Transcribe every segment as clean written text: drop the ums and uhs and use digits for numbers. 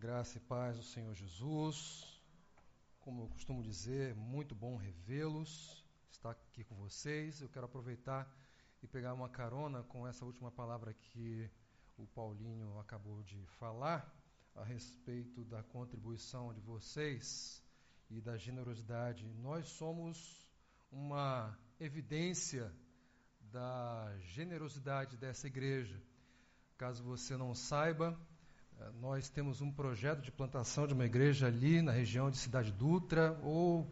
Graça e paz do Senhor Jesus. Como eu costumo dizer, muito bom revê-los, estar aqui com vocês. Eu quero aproveitar e pegar uma carona com essa última palavra que o Paulinho acabou de falar a respeito da contribuição de vocês e da generosidade. Nós somos uma evidência da generosidade dessa igreja. Caso você não saiba, nós temos um projeto de plantação de uma igreja ali na região de Cidade Dutra, ou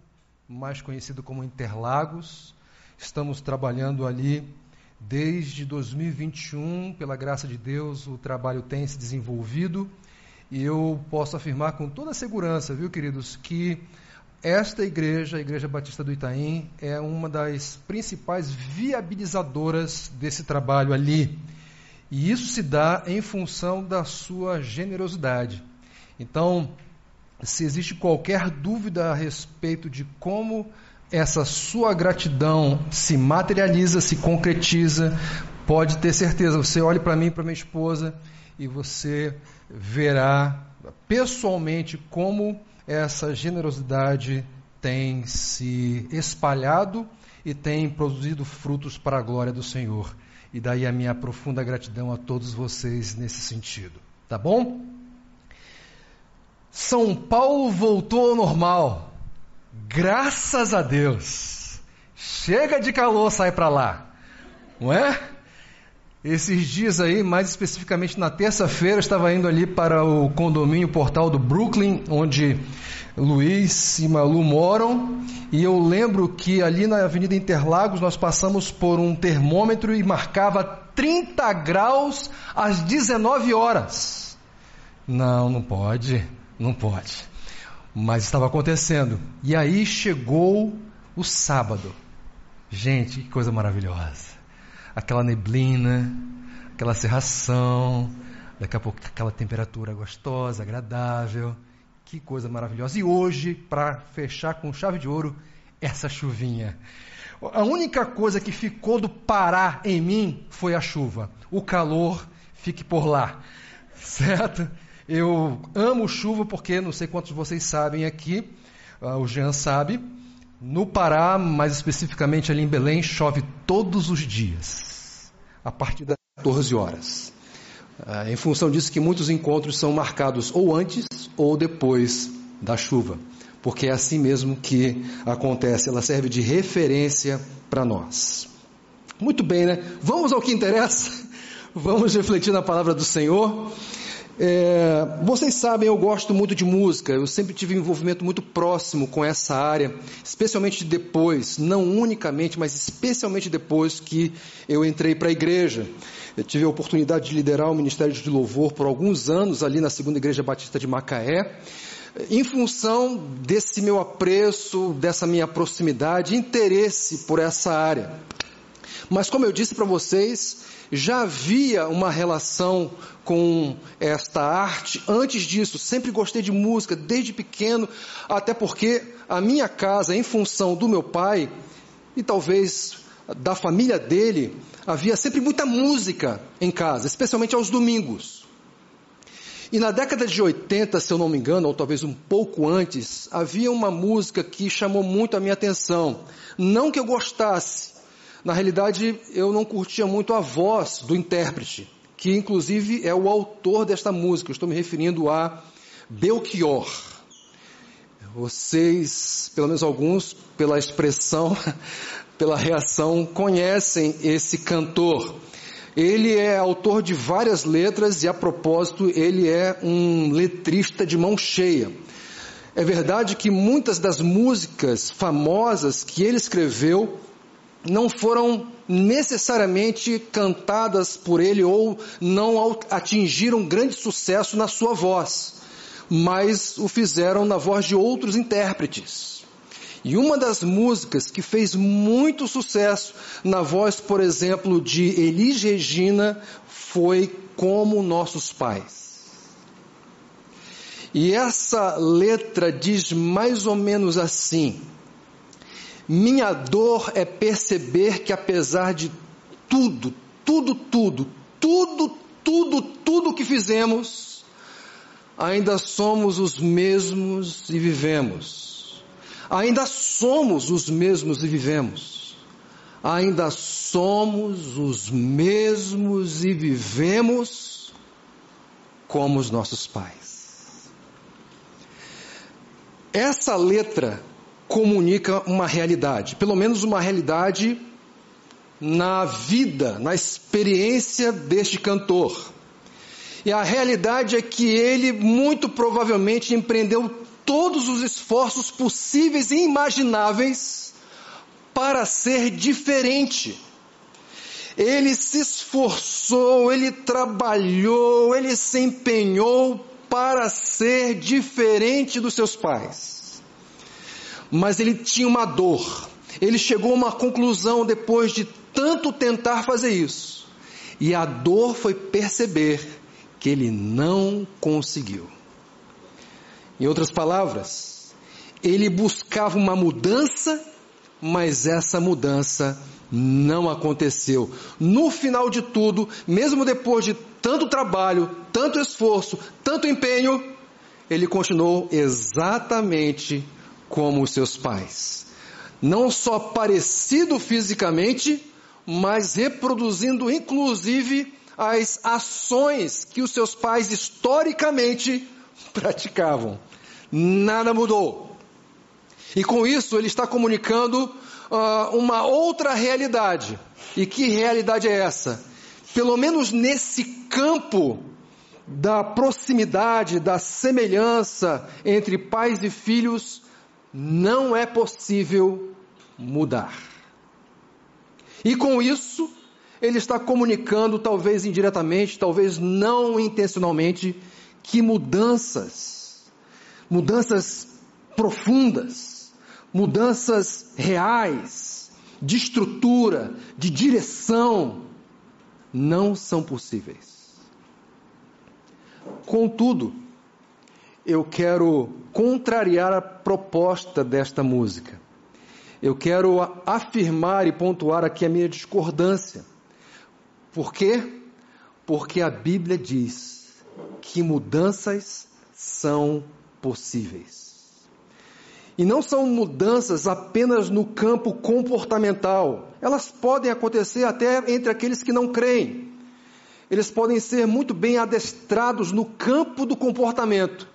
mais conhecido como Interlagos. Estamos trabalhando ali desde 2021, pela graça de Deus, o trabalho tem se desenvolvido, e eu posso afirmar com toda a segurança, viu, queridos, que esta igreja, a Igreja Batista do Itaim, é uma das principais viabilizadoras desse trabalho ali. E isso se dá em função da sua generosidade. Então, se existe qualquer dúvida a respeito de como essa sua gratidão se materializa, se concretiza, pode ter certeza. Você olhe para mim e para minha esposa e você verá pessoalmente como essa generosidade tem se espalhado e tem produzido frutos para a glória do Senhor. E daí a minha profunda gratidão a todos vocês nesse sentido, tá bom? São Paulo voltou ao normal, graças a Deus. Chega de calor, sai para lá, não é? Esses dias aí, mais especificamente na terça-feira, eu estava indo ali para o condomínio portal do Brooklyn, onde Luiz e Malu moram, e eu lembro que ali na Avenida Interlagos nós passamos por um termômetro e marcava 30 graus às 19 horas. Não pode. Mas estava acontecendo. E aí chegou o sábado. Gente, que coisa maravilhosa. Aquela neblina, aquela cerração, daqui a pouco aquela temperatura gostosa, agradável, que coisa maravilhosa. E hoje, para fechar com chave de ouro, essa chuvinha. A única coisa que ficou do Pará em mim foi a chuva. O calor, fique por lá, certo? Eu amo chuva porque, não sei quantos de vocês sabem aqui, o Jean sabe, no Pará, mais especificamente ali em Belém, chove todos os dias, a partir das 14 horas. Em função disso que muitos encontros são marcados ou antes ou depois da chuva, porque é assim mesmo que acontece, ela serve de referência para nós. Muito bem, né? Vamos ao que interessa, vamos refletir na palavra do Senhor. Vocês sabem, eu gosto muito de música, eu sempre tive um envolvimento muito próximo com essa área, especialmente depois, não unicamente, mas especialmente depois que eu entrei para a igreja. Eu tive a oportunidade de liderar o Ministério de Louvor por alguns anos ali na 2ª Igreja Batista de Macaé. Em função desse meu apreço, dessa minha proximidade, interesse por essa área. Mas como eu disse para vocês, já havia uma relação com esta arte antes disso, sempre gostei de música, desde pequeno, até porque a minha casa, em função do meu pai, e talvez da família dele, havia sempre muita música em casa, especialmente aos domingos. E na década de 80, se eu não me engano, ou talvez um pouco antes, havia uma música que chamou muito a minha atenção, não que eu gostasse. Na realidade, eu não curtia muito a voz do intérprete, que inclusive é o autor desta música. Eu estou me referindo a Belchior. Vocês, pelo menos alguns, pela expressão, pela reação, conhecem esse cantor. Ele é autor de várias letras e, a propósito, ele é um letrista de mão cheia. É verdade que muitas das músicas famosas que ele escreveu não foram necessariamente cantadas por ele ou não atingiram grande sucesso na sua voz, mas o fizeram na voz de outros intérpretes. E uma das músicas que fez muito sucesso na voz, por exemplo, de Elis Regina, foi Como Nossos Pais. E essa letra diz mais ou menos assim: minha dor é perceber que apesar de tudo que fizemos, ainda somos os mesmos e vivemos. Ainda somos os mesmos e vivemos. Ainda somos os mesmos e vivemos como os nossos pais. Essa letra comunica uma realidade, pelo menos uma realidade na vida, na experiência deste cantor. E a realidade é que ele, muito provavelmente, empreendeu todos os esforços possíveis e imagináveis para ser diferente. Ele se esforçou, ele trabalhou, ele se empenhou para ser diferente dos seus pais. Mas ele tinha uma dor. Ele chegou a uma conclusão depois de tanto tentar fazer isso. E a dor foi perceber que ele não conseguiu. Em outras palavras, ele buscava uma mudança, mas essa mudança não aconteceu. No final de tudo, mesmo depois de tanto trabalho, tanto esforço, tanto empenho, ele continuou exatamente como os seus pais. Não só parecido fisicamente, mas reproduzindo inclusive as ações que os seus pais historicamente praticavam. Nada mudou. E com isso ele está comunicando uma outra realidade. E que realidade é essa? Pelo menos nesse campo da proximidade, da semelhança entre pais e filhos, não é possível mudar. E com isso ele está comunicando, talvez indiretamente, talvez não intencionalmente, que mudanças profundas, mudanças reais, de estrutura, de direção, não são possíveis. Contudo, eu quero contrariar a proposta desta música. Eu quero afirmar e pontuar aqui a minha discordância. Por quê? Porque a Bíblia diz que mudanças são possíveis. E não são mudanças apenas no campo comportamental. Elas podem acontecer até entre aqueles que não creem. Eles podem ser muito bem adestrados no campo do comportamento.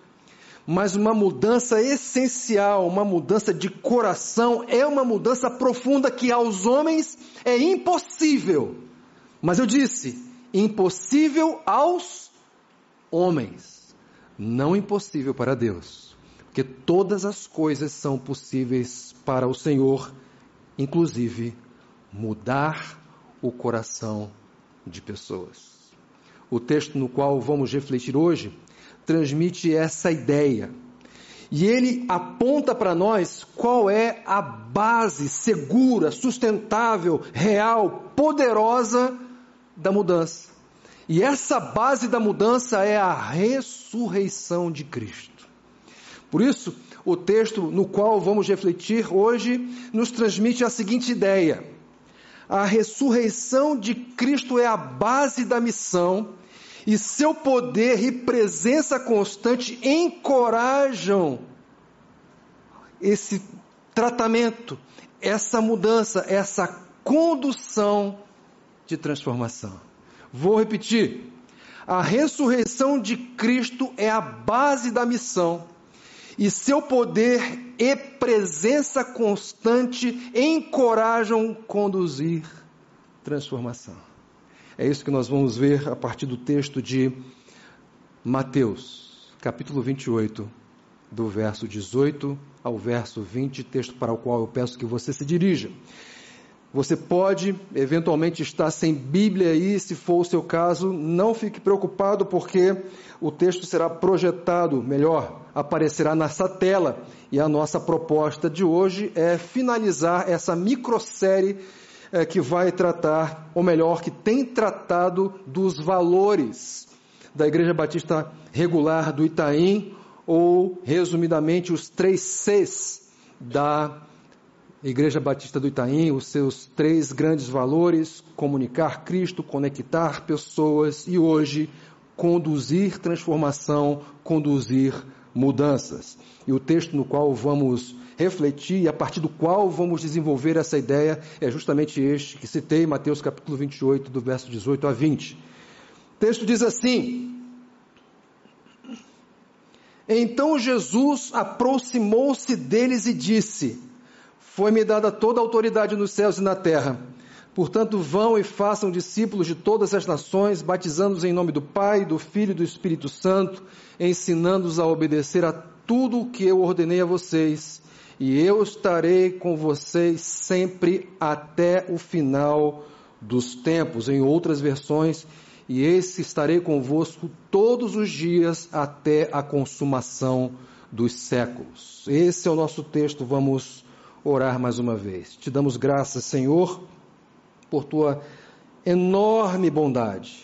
Mas uma mudança essencial, uma mudança de coração, é uma mudança profunda que aos homens é impossível. Mas eu disse, impossível aos homens, não impossível para Deus, porque todas as coisas são possíveis para o Senhor, inclusive mudar o coração de pessoas. O texto no qual vamos refletir hoje transmite essa ideia, e ele aponta para nós qual é a base segura, sustentável, real, poderosa da mudança. E essa base da mudança é a ressurreição de Cristo. Por isso, o texto no qual vamos refletir hoje nos transmite a seguinte ideia: a ressurreição de Cristo é a base da missão, e seu poder e presença constante encorajam esse tratamento, essa mudança, essa condução de transformação. Vou repetir: a ressurreição de Cristo é a base da missão, e seu poder e presença constante encorajam conduzir transformação. É isso que nós vamos ver a partir do texto de Mateus, capítulo 28, do verso 18 ao verso 20, texto para o qual eu peço que você se dirija. Você pode, eventualmente, estar sem Bíblia aí, se for o seu caso, não fique preocupado, porque o texto será projetado, melhor, aparecerá nessa tela, e a nossa proposta de hoje é finalizar essa microsérie que vai tratar, ou melhor, que tem tratado dos valores da Igreja Batista Regular do Itaim, ou, resumidamente, os 3 Cs da Igreja Batista do Itaim, os seus 3 grandes valores: comunicar Cristo, conectar pessoas e hoje conduzir transformação, conduzir mudanças. E o texto no qual vamos refletir e a partir do qual vamos desenvolver essa ideia é justamente este que citei, Mateus capítulo 28, do verso 18 a 20. O texto diz assim: Então Jesus aproximou-se deles e disse: Foi-me dada toda a autoridade nos céus e na terra. Portanto, vão e façam discípulos de todas as nações, batizando-os em nome do Pai, do Filho e do Espírito Santo, ensinando-os a obedecer a tudo o que eu ordenei a vocês, e eu estarei com vocês sempre até o final dos tempos. Em outras versões, e eis que estarei convosco todos os dias até a consumação dos séculos. Esse é o nosso texto. Vamos orar mais uma vez. Te damos graças, Senhor, por tua enorme bondade,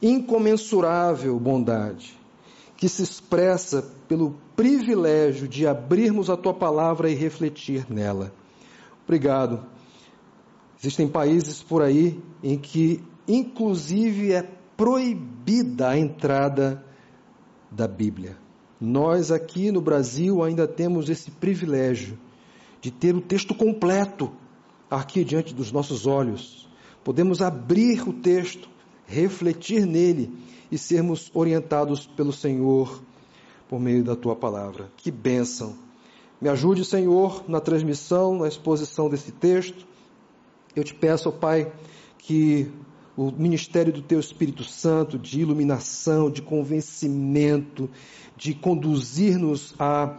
incomensurável bondade, que se expressa pelo privilégio de abrirmos a tua palavra e refletir nela. Obrigado. Existem países por aí em que, inclusive, é proibida a entrada da Bíblia. Nós aqui no Brasil ainda temos esse privilégio de ter o texto completo aqui diante dos nossos olhos. Podemos abrir o texto, refletir nele e sermos orientados pelo Senhor por meio da tua palavra. Que bênção! Me ajude, Senhor, na transmissão, na exposição desse texto. Eu te peço, ó Pai, que o ministério do teu Espírito Santo, de iluminação, de convencimento, de conduzir-nos a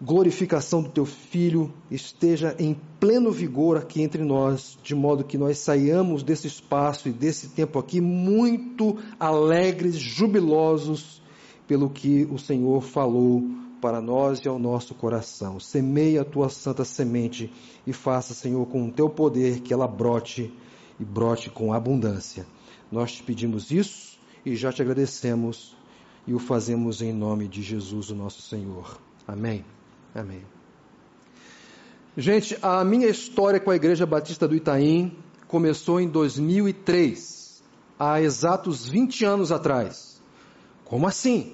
glorificação do teu Filho, esteja em pleno vigor aqui entre nós, de modo que nós saiamos desse espaço e desse tempo aqui muito alegres, jubilosos pelo que o Senhor falou para nós e ao nosso coração. Semeia a tua santa semente e faça, Senhor, com o teu poder que ela brote e brote com abundância. Nós te pedimos isso e já te agradecemos e o fazemos em nome de Jesus, o nosso Senhor. Amém. Amém. Gente, a minha história com a Igreja Batista do Itaim começou em 2003, há exatos 20 anos atrás. Como assim?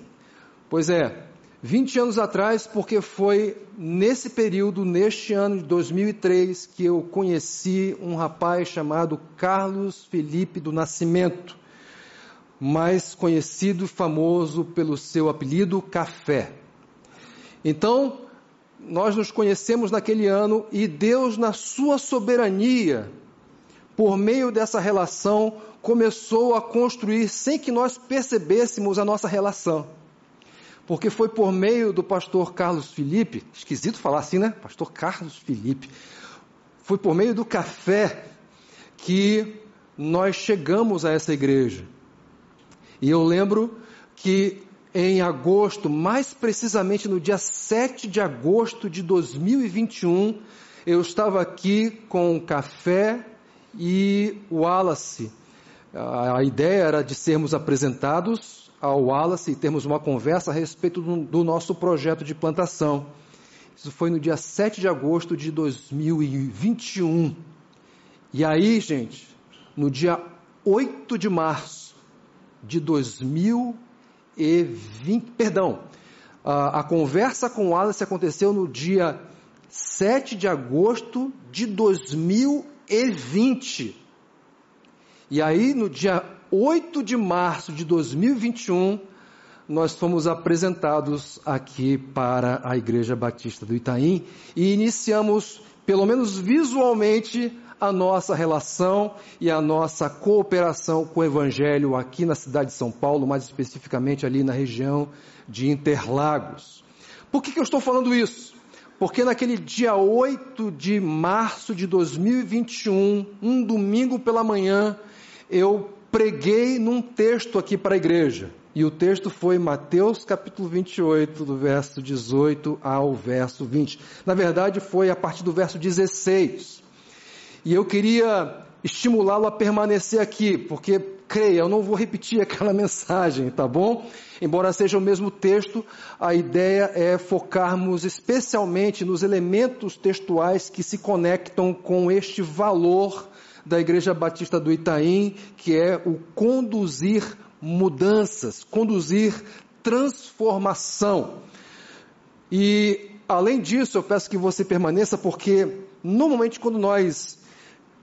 Pois é, 20 anos atrás, porque foi nesse período, neste ano de 2003, que eu conheci um rapaz chamado Carlos Felipe do Nascimento, mais conhecido e famoso pelo seu apelido Café. Então, nós nos conhecemos naquele ano e Deus, na sua soberania, por meio dessa relação, começou a construir, sem que nós percebêssemos, a nossa relação. Porque foi por meio do pastor Carlos Felipe, esquisito falar assim, né? Pastor Carlos Felipe. Foi por meio do Café que nós chegamos a essa igreja. E eu lembro que em agosto, mais precisamente no dia 7 de agosto de 2021, eu estava aqui com o Café e o Wallace. A ideia era de sermos apresentados ao Wallace e termos uma conversa a respeito do nosso projeto de plantação. Isso foi no dia 7 de agosto de 2021. E aí, gente, no dia 8 de março de 2021, a conversa com o Wallace aconteceu no dia 7 de agosto de 2020. E aí, no dia 8 de março de 2021, nós fomos apresentados aqui para a Igreja Batista do Itaim e iniciamos, pelo menos visualmente, a nossa relação e a nossa cooperação com o Evangelho aqui na cidade de São Paulo, mais especificamente ali na região de Interlagos. Por que eu estou falando isso? Porque naquele dia 8 de março de 2021, um domingo pela manhã, eu preguei num texto aqui para a igreja. E o texto foi Mateus capítulo 28, do verso 18 ao verso 20. Na verdade, foi a partir do verso 16. E eu queria estimulá-lo a permanecer aqui, porque, creia, eu não vou repetir aquela mensagem, tá bom? Embora seja o mesmo texto, a ideia é focarmos especialmente nos elementos textuais que se conectam com este valor da Igreja Batista do Itaim, que é o conduzir mudanças, conduzir transformação. E, além disso, eu peço que você permaneça, porque, normalmente, quando nós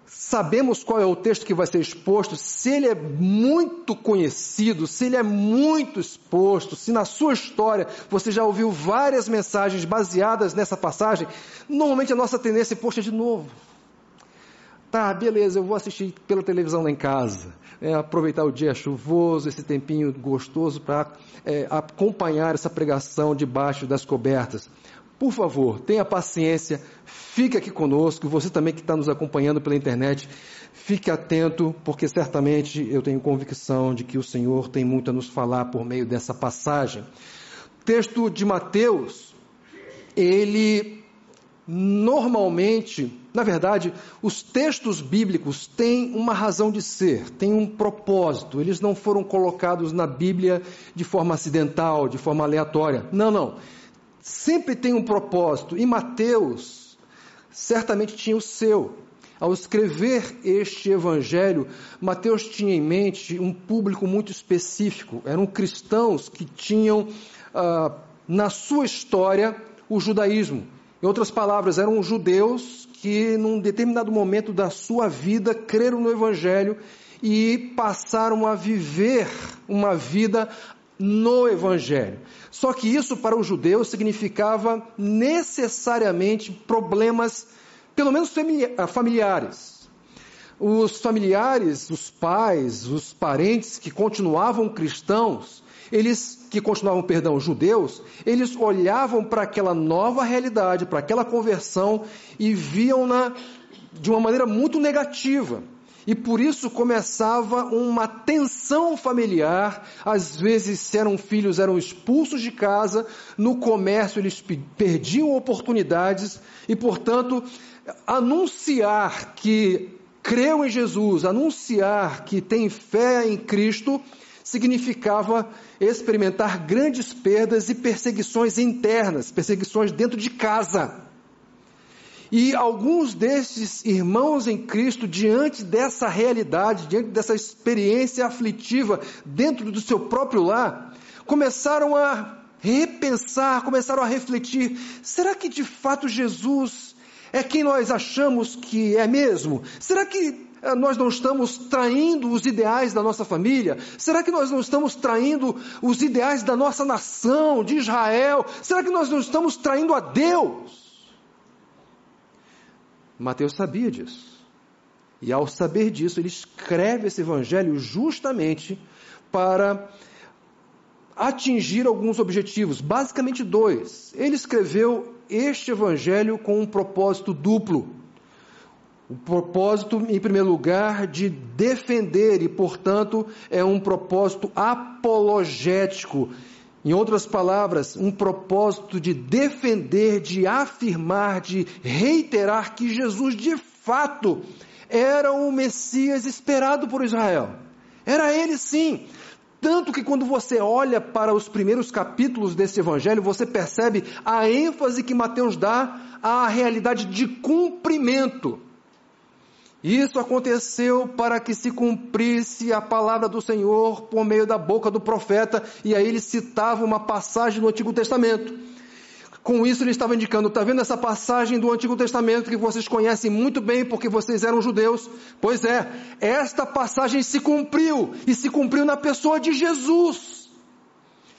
sabemos qual é o texto que vai ser exposto, se ele é muito conhecido, se ele é muito exposto, se na sua história você já ouviu várias mensagens baseadas nessa passagem, normalmente a nossa tendência é, poxa, de novo. Tá, beleza, eu vou assistir pela televisão lá em casa, aproveitar o dia chuvoso, esse tempinho gostoso para acompanhar essa pregação debaixo das cobertas. Por favor, tenha paciência, fique aqui conosco, você também que está nos acompanhando pela internet, fique atento, porque certamente eu tenho convicção de que o Senhor tem muito a nos falar por meio dessa passagem. O texto de Mateus, ele normalmente... Na verdade, os textos bíblicos têm uma razão de ser, têm um propósito. Eles não foram colocados na Bíblia de forma acidental, de forma aleatória. Não, não. Sempre tem um propósito. E Mateus certamente tinha o seu. Ao escrever este evangelho, Mateus tinha em mente um público muito específico. Eram cristãos que tinham, na sua história, o judaísmo. Em outras palavras, eram judeus que, num determinado momento da sua vida, creram no Evangelho e passaram a viver uma vida no Evangelho. Só que isso, para os judeus, significava necessariamente problemas, pelo menos familiares. Os familiares, os pais, os parentes que continuavam cristãos, judeus, eles olhavam para aquela nova realidade, para aquela conversão e viam-na de uma maneira muito negativa. E por isso começava uma tensão familiar. Às vezes, se eram filhos, eram expulsos de casa, no comércio eles perdiam oportunidades e, portanto, anunciar que creu em Jesus, anunciar que tem fé em Cristo, significava experimentar grandes perdas e perseguições internas, perseguições dentro de casa. E alguns desses irmãos em Cristo, diante dessa realidade, diante dessa experiência aflitiva dentro do seu próprio lar, começaram a repensar, começaram a refletir: será que de fato Jesus é quem nós achamos que é mesmo? Será que nós não estamos traindo os ideais da nossa família? Será que nós não estamos traindo os ideais da nossa nação, de Israel? Será que nós não estamos traindo a Deus? Mateus sabia disso. E ao saber disso, ele escreve esse evangelho justamente para atingir alguns objetivos, basicamente dois. Ele escreveu este evangelho com um propósito duplo. O propósito, em primeiro lugar, de defender, e, portanto, é um propósito apologético. Em outras palavras, um propósito de defender, de afirmar, de reiterar que Jesus, de fato, era o Messias esperado por Israel. Era ele, sim. Tanto que quando você olha para os primeiros capítulos desse evangelho, você percebe a ênfase que Mateus dá à realidade de cumprimento. Isso aconteceu para que se cumprisse a palavra do Senhor por meio da boca do profeta, e aí ele citava uma passagem do Antigo Testamento. Com isso ele estava indicando: está vendo essa passagem do Antigo Testamento que vocês conhecem muito bem porque vocês eram judeus? Pois é, esta passagem se cumpriu, e se cumpriu na pessoa de Jesus.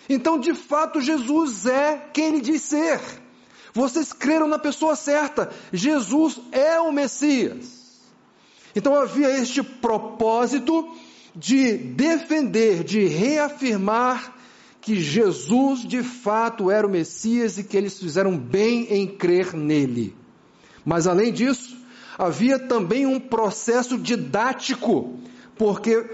Então, de fato, Jesus é quem ele diz ser. Vocês creram na pessoa certa. Jesus é o Messias. Então havia este propósito de defender, de reafirmar que Jesus de fato era o Messias e que eles fizeram bem em crer nele. Mas além disso, havia também um processo didático, porque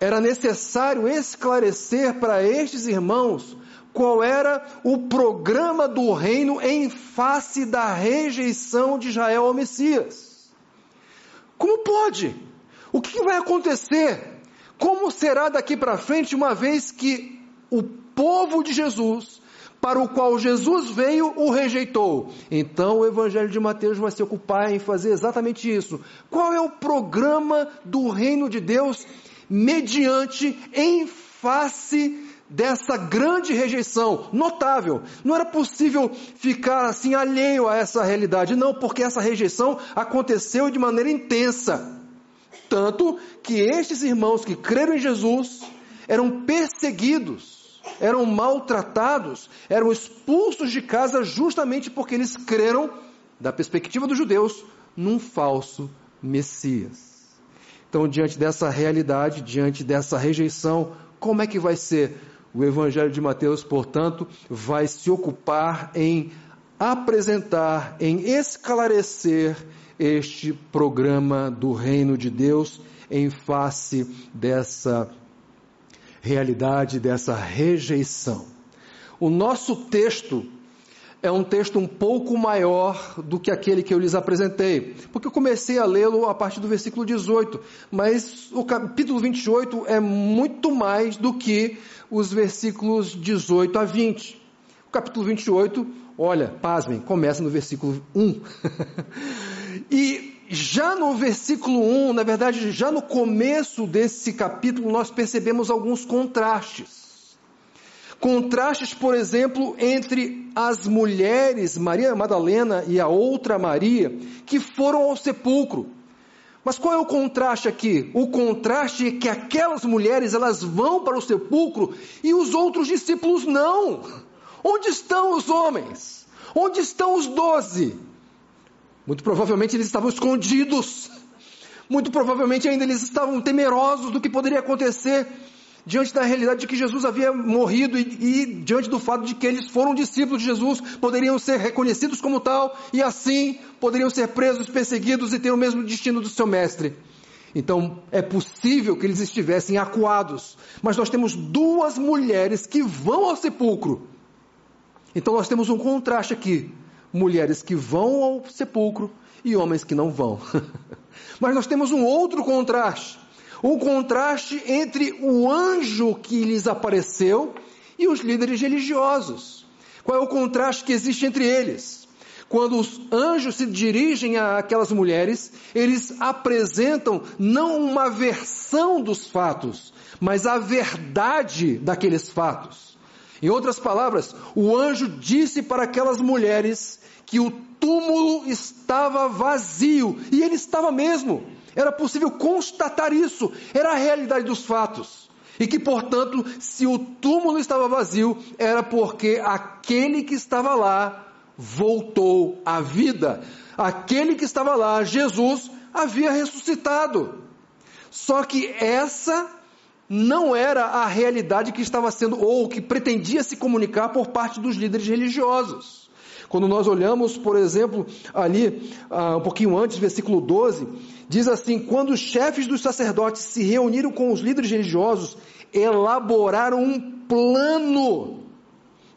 era necessário esclarecer para estes irmãos qual era o programa do reino em face da rejeição de Israel ao Messias. Como pode? O que vai acontecer? Como será daqui para frente, uma vez que o povo de Jesus, para o qual Jesus veio, o rejeitou? Então o evangelho de Mateus vai se ocupar em fazer exatamente isso. Qual é o programa do reino de Deus mediante, em face dessa grande rejeição, notável, não era possível ficar assim alheio a essa realidade, não, porque essa rejeição aconteceu de maneira intensa, tanto que estes irmãos que creram em Jesus eram perseguidos, eram maltratados, eram expulsos de casa justamente porque eles creram, da perspectiva dos judeus, num falso Messias. Então, diante dessa realidade, diante dessa rejeição, como é que vai ser? O Evangelho de Mateus, portanto, vai se ocupar em apresentar, em esclarecer este programa do Reino de Deus em face dessa realidade, dessa rejeição. O nosso texto é um texto um pouco maior do que aquele que eu lhes apresentei, porque eu comecei a lê-lo a partir do versículo 18, mas o capítulo 28 é muito mais do que os versículos 18 a 20. O capítulo 28, olha, pasmem, começa no versículo 1. E já no versículo 1, na verdade, já no começo desse capítulo, nós percebemos alguns contrastes. Contrastes, por exemplo, entre as mulheres, Maria Madalena e a outra Maria, que foram ao sepulcro. Mas qual é o contraste aqui? O contraste é que aquelas mulheres, elas vão para o sepulcro e os outros discípulos não. Onde estão os homens? Onde estão os 12? Muito provavelmente eles estavam escondidos. Muito provavelmente ainda eles estavam temerosos do que poderia acontecer, diante da realidade de que Jesus havia morrido e diante do fato de que eles foram discípulos de Jesus, poderiam ser reconhecidos como tal e assim poderiam ser presos, perseguidos e ter o mesmo destino do seu mestre. Então é possível que eles estivessem acuados, mas nós temos duas mulheres que vão ao sepulcro. Então nós temos um contraste aqui, mulheres que vão ao sepulcro e homens que não vão. Mas nós temos um outro contraste. Um contraste entre o anjo que lhes apareceu e os líderes religiosos. Qual é o contraste que existe entre eles? Quando os anjos se dirigem àquelas mulheres, eles apresentam não uma versão dos fatos, mas a verdade daqueles fatos. Em outras palavras, o anjo disse para aquelas mulheres que o túmulo estava vazio, e ele estava mesmo. Era possível constatar isso, era a realidade dos fatos, e que portanto, se o túmulo estava vazio, era porque aquele que estava lá voltou à vida, aquele que estava lá, Jesus, havia ressuscitado. Só que essa não era a realidade que estava sendo, ou que pretendia se comunicar por parte dos líderes religiosos. Quando nós olhamos, por exemplo, ali, um pouquinho antes, versículo 12, diz assim, quando os chefes dos sacerdotes se reuniram com os líderes religiosos, elaboraram um plano,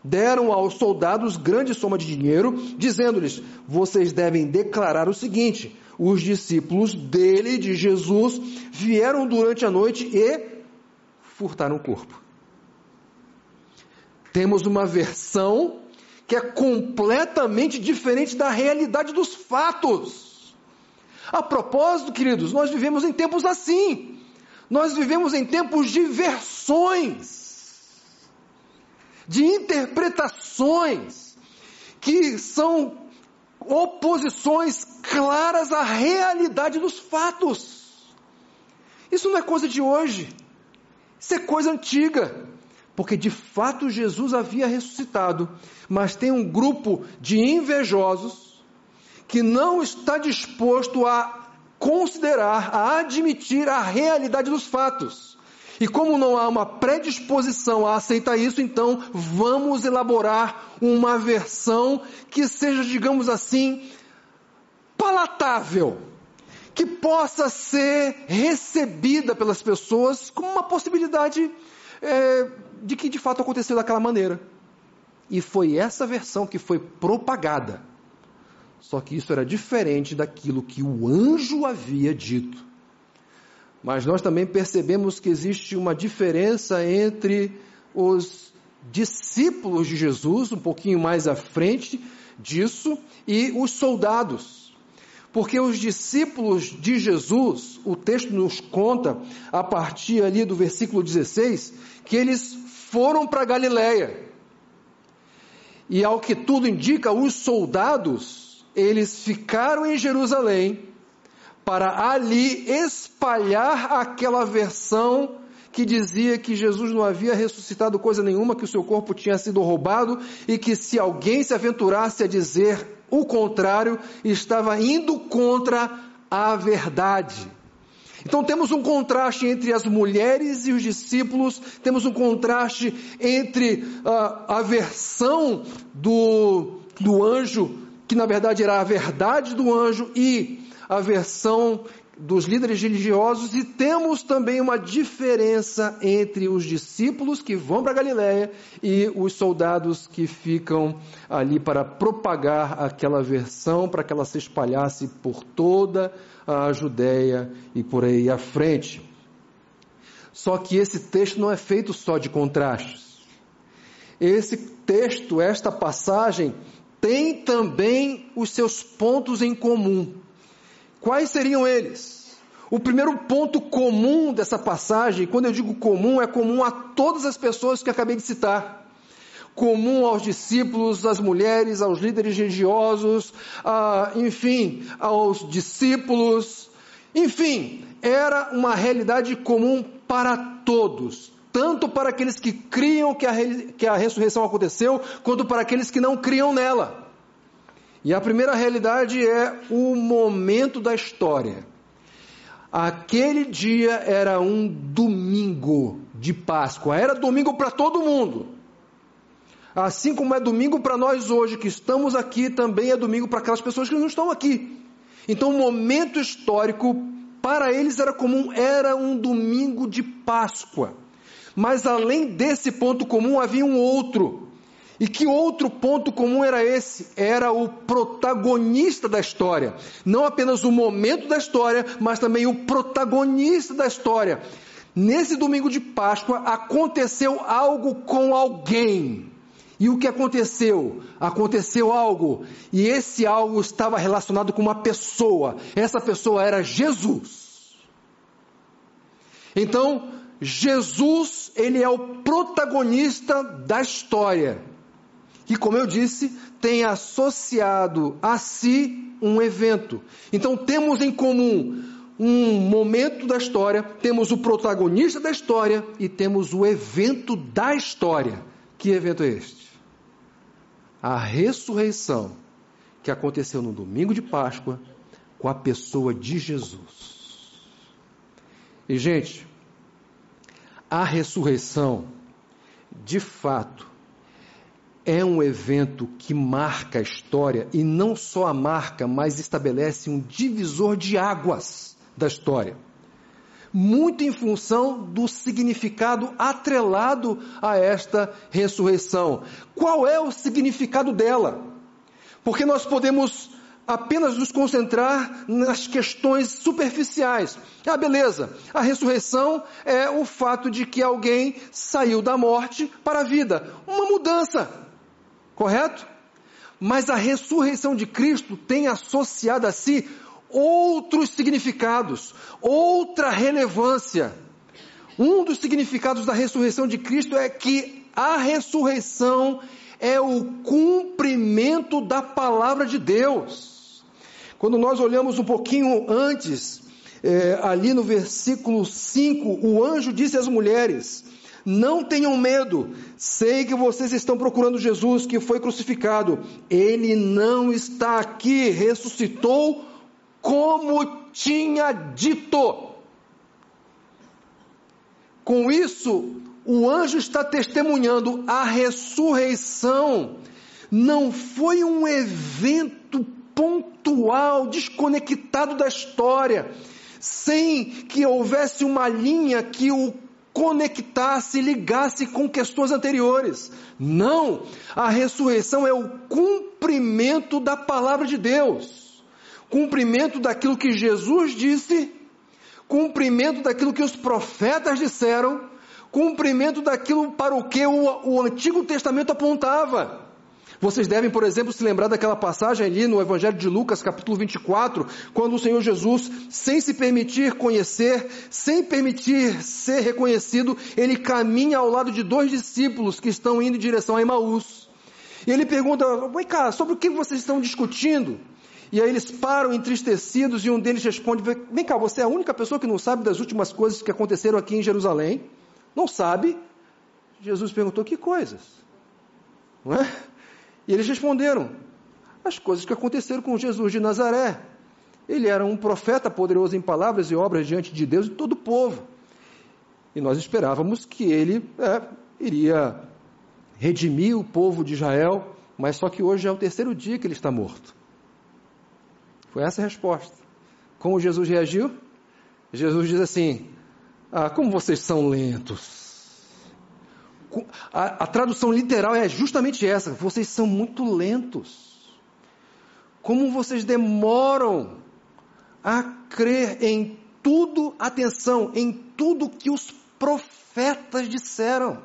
deram aos soldados grande soma de dinheiro, dizendo-lhes, vocês devem declarar o seguinte, os discípulos dele, de Jesus, vieram durante a noite e furtaram o corpo. Temos uma versão que é completamente diferente da realidade dos fatos. A propósito, queridos, nós vivemos em tempos assim. Nós vivemos em tempos de versões, de interpretações, que são oposições claras à realidade dos fatos. Isso não é coisa de hoje. Isso é coisa antiga. Porque de fato Jesus havia ressuscitado, mas tem um grupo de invejosos que não está disposto a considerar, a admitir a realidade dos fatos. E como não há uma predisposição a aceitar isso, então vamos elaborar uma versão que seja, digamos assim, palatável, que possa ser recebida pelas pessoas como uma possibilidade de que de fato aconteceu daquela maneira. E foi essa versão que foi propagada. Só que isso era diferente daquilo que o anjo havia dito. Mas nós também percebemos que existe uma diferença entre os discípulos de Jesus, um pouquinho mais à frente disso, e os soldados. porque os discípulos de Jesus, o texto nos conta, a partir ali do versículo 16, que eles foram para Galiléia, e ao que tudo indica, os soldados, eles ficaram em Jerusalém, para ali espalhar aquela versão que dizia que Jesus não havia ressuscitado coisa nenhuma, que o seu corpo tinha sido roubado, e que se alguém se aventurasse a dizer o contrário, estava indo contra a verdade. Então temos um contraste entre as mulheres e os discípulos, temos um contraste entre a versão do anjo, que na verdade era a verdade do anjo, e a versão dos líderes religiosos, e temos também uma diferença entre os discípulos que vão para Galiléia e os soldados que ficam ali para propagar aquela versão, para que ela se espalhasse por toda a Judéia e por aí à frente. Só que esse texto não é feito só de contrastes. Esse texto, esta passagem, tem também os seus pontos em comum. Quais seriam eles? O primeiro ponto comum dessa passagem, quando eu digo comum, é comum a todas as pessoas que acabei de citar. Comum aos discípulos, às mulheres, aos líderes religiosos, aos discípulos. Enfim, era uma realidade comum para todos. Tanto para aqueles que criam que a ressurreição aconteceu, quanto para aqueles que não criam nela. E a primeira realidade é o momento da história. Aquele dia era um domingo de Páscoa. Era domingo para todo mundo. Assim como é domingo para nós hoje, que estamos aqui, também é domingo para aquelas pessoas que não estão aqui. Então, o momento histórico, para eles era comum, era um domingo de Páscoa. Mas, além desse ponto comum, havia um outro. E que outro ponto comum era esse? Era o protagonista da história. Não apenas o momento da história, mas também o protagonista da história. Nesse domingo de Páscoa, aconteceu algo com alguém. E o que aconteceu? Aconteceu algo. E esse algo estava relacionado com uma pessoa. Essa pessoa era Jesus. Então, Jesus, ele é o protagonista da história, que, como eu disse, tem associado a si um evento. Então, temos em comum um momento da história, temos o protagonista da história e temos o evento da história. Que evento é este? A ressurreição, que aconteceu no domingo de Páscoa, com a pessoa de Jesus. E, gente, a ressurreição, de fato, é um evento que marca a história, e não só a marca, mas estabelece um divisor de águas da história, muito em função do significado atrelado a esta ressurreição. Qual é o significado dela? Porque nós podemos apenas nos concentrar nas questões superficiais. Ah, beleza, a ressurreição é o fato de que alguém saiu da morte para a vida, uma mudança. Correto? Mas a ressurreição de Cristo tem associado a si outros significados, outra relevância. Um dos significados da ressurreição de Cristo é que a ressurreição é o cumprimento da palavra de Deus. Quando nós olhamos um pouquinho antes, ali no versículo 5, o anjo disse às mulheres: não tenham medo, sei que vocês estão procurando Jesus que foi crucificado. Ele não está aqui, ressuscitou como tinha dito. Com isso, o anjo está testemunhando: a ressurreição não foi um evento pontual, desconectado da história, sem que houvesse uma linha que o conectasse, ligasse com questões anteriores. Não! A ressurreição é o cumprimento da palavra de Deus, cumprimento daquilo que Jesus disse, cumprimento daquilo que os profetas disseram, cumprimento daquilo para o que o Antigo Testamento apontava. Vocês devem, por exemplo, se lembrar daquela passagem ali no Evangelho de Lucas, capítulo 24, quando o Senhor Jesus, sem se permitir conhecer, sem permitir ser reconhecido, ele caminha ao lado de dois discípulos que estão indo em direção a Emaús. E ele pergunta: "Oi, cara, sobre o que vocês estão discutindo?" E aí eles param entristecidos e um deles responde: "Vem cá, você é a única pessoa que não sabe das últimas coisas que aconteceram aqui em Jerusalém?" Não sabe. Jesus perguntou: "Que coisas?" Não é? E eles responderam: "As coisas que aconteceram com Jesus de Nazaré. Ele era um profeta poderoso em palavras e obras diante de Deus e todo o povo. E nós esperávamos que ele iria redimir o povo de Israel, mas só que hoje é o terceiro dia que ele está morto." Foi essa a resposta. Como Jesus reagiu? Jesus diz assim: "Ah, como vocês são lentos." A tradução literal é justamente essa: vocês são muito lentos. Como vocês demoram a crer em tudo, atenção, em tudo que os profetas disseram.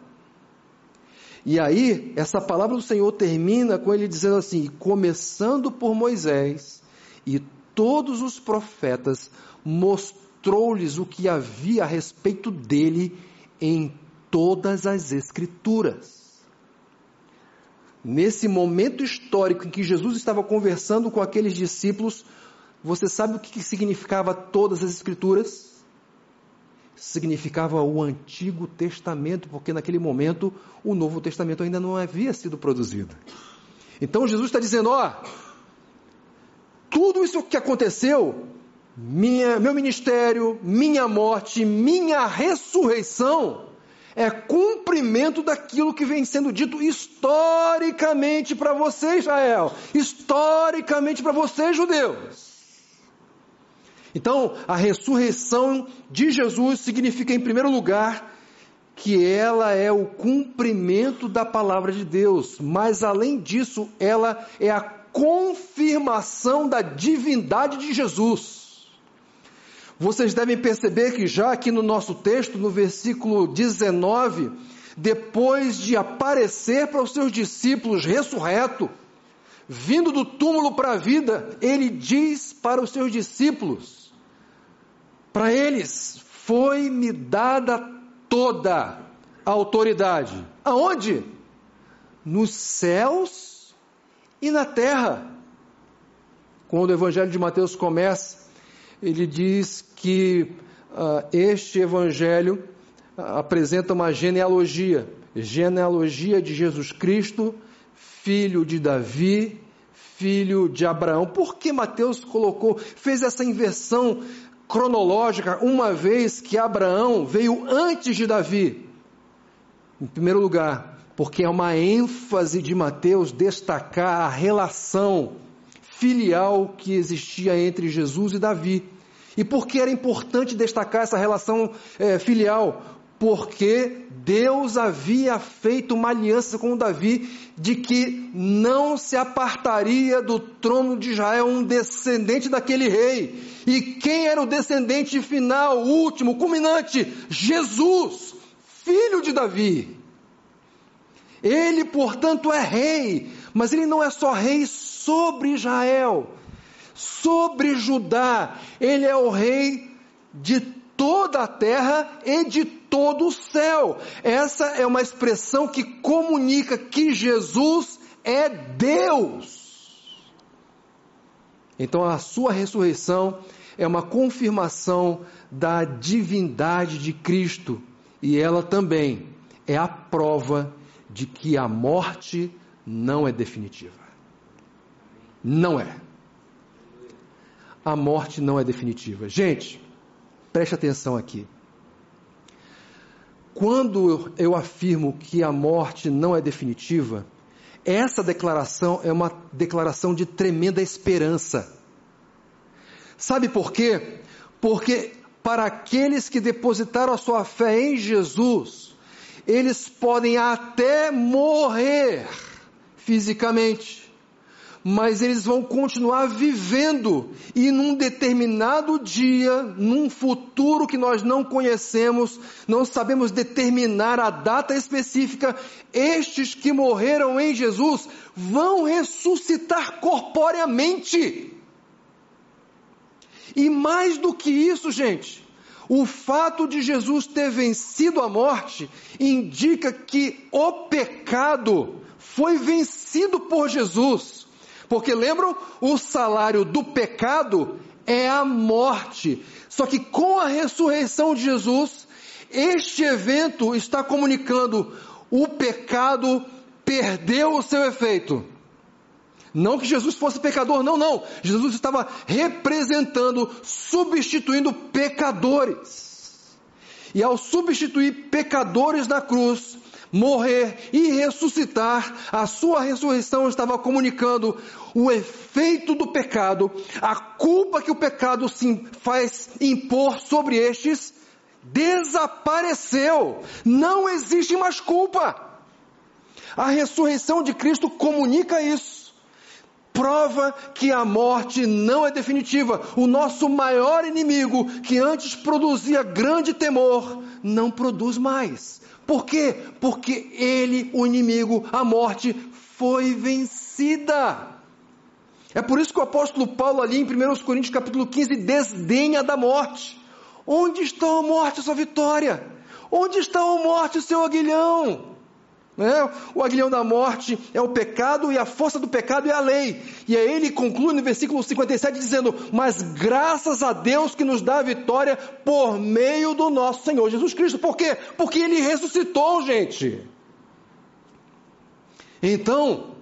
E aí, essa palavra do Senhor termina com ele dizendo assim: começando por Moisés e todos os profetas, mostrou-lhes o que havia a respeito dele em todas as Escrituras. Nesse momento histórico em que Jesus estava conversando com aqueles discípulos, você sabe o que significava todas as Escrituras? Significava o Antigo Testamento, porque naquele momento o Novo Testamento ainda não havia sido produzido. Então Jesus está dizendo: ó, tudo isso que aconteceu, meu ministério, minha morte, minha ressurreição, é cumprimento daquilo que vem sendo dito historicamente para você, Israel, historicamente para você, judeus. Então, a ressurreição de Jesus significa, em primeiro lugar, que ela é o cumprimento da palavra de Deus, mas além disso, ela é a confirmação da divindade de Jesus. Vocês devem perceber que já aqui no nosso texto, no versículo 19, depois de aparecer para os seus discípulos ressurreto, vindo do túmulo para a vida, ele diz para os seus discípulos, para eles: foi-me dada toda a autoridade. Aonde? Nos céus e na terra. Quando o Evangelho de Mateus começa, ele diz que este evangelho apresenta uma genealogia de Jesus Cristo, filho de Davi, filho de Abraão. Por que Mateus fez essa inversão cronológica, uma vez que Abraão veio antes de Davi? Em primeiro lugar, porque é uma ênfase de Mateus destacar a relação filial que existia entre Jesus e Davi. E por que era importante destacar essa relação filial? Porque Deus havia feito uma aliança com Davi de que não se apartaria do trono de Israel um descendente daquele rei. E quem era o descendente final, último, culminante? Jesus, filho de Davi. Ele, portanto, é rei, mas ele não é só rei sobre Israel, sobre Judá. Ele é o rei de toda a terra e de todo o céu. Essa é uma expressão que comunica que Jesus é Deus. Então a sua ressurreição é uma confirmação da divindade de Cristo, e ela também é a prova de que a morte não é definitiva. Não é. A morte não é definitiva. Gente, preste atenção aqui. Quando eu afirmo que a morte não é definitiva, essa declaração é uma declaração de tremenda esperança. Sabe por quê? Porque para aqueles que depositaram a sua fé em Jesus, eles podem até morrer fisicamente, mas eles vão continuar vivendo, e num determinado dia, num futuro que nós não conhecemos, não sabemos determinar a data específica, estes que morreram em Jesus vão ressuscitar corporeamente. E mais do que isso, gente, o fato de Jesus ter vencido a morte indica que o pecado foi vencido por Jesus. Porque lembram? O salário do pecado é a morte. Só que com a ressurreição de Jesus, este evento está comunicando: o pecado perdeu o seu efeito. Não que Jesus fosse pecador, não. Jesus estava representando, substituindo pecadores. E ao substituir pecadores na cruz, morrer e ressuscitar, a sua ressurreição estava comunicando o efeito do pecado, a culpa que o pecado se faz impor sobre estes, desapareceu. Não existe mais culpa. A ressurreição de Cristo comunica isso. Prova que a morte não é definitiva. O nosso maior inimigo, que antes produzia grande temor, não produz mais. Por quê? Porque ele, o inimigo, a morte, foi vencida. É por isso que o apóstolo Paulo ali em 1 Coríntios capítulo 15 desdenha da morte. Onde está a morte, sua vitória? Onde está a morte, seu aguilhão? O aguilhão da morte é o pecado, e a força do pecado é a lei. E aí ele conclui no versículo 57 dizendo: mas graças a Deus que nos dá a vitória por meio do nosso Senhor Jesus Cristo. Por quê? Porque ele ressuscitou, gente. Então,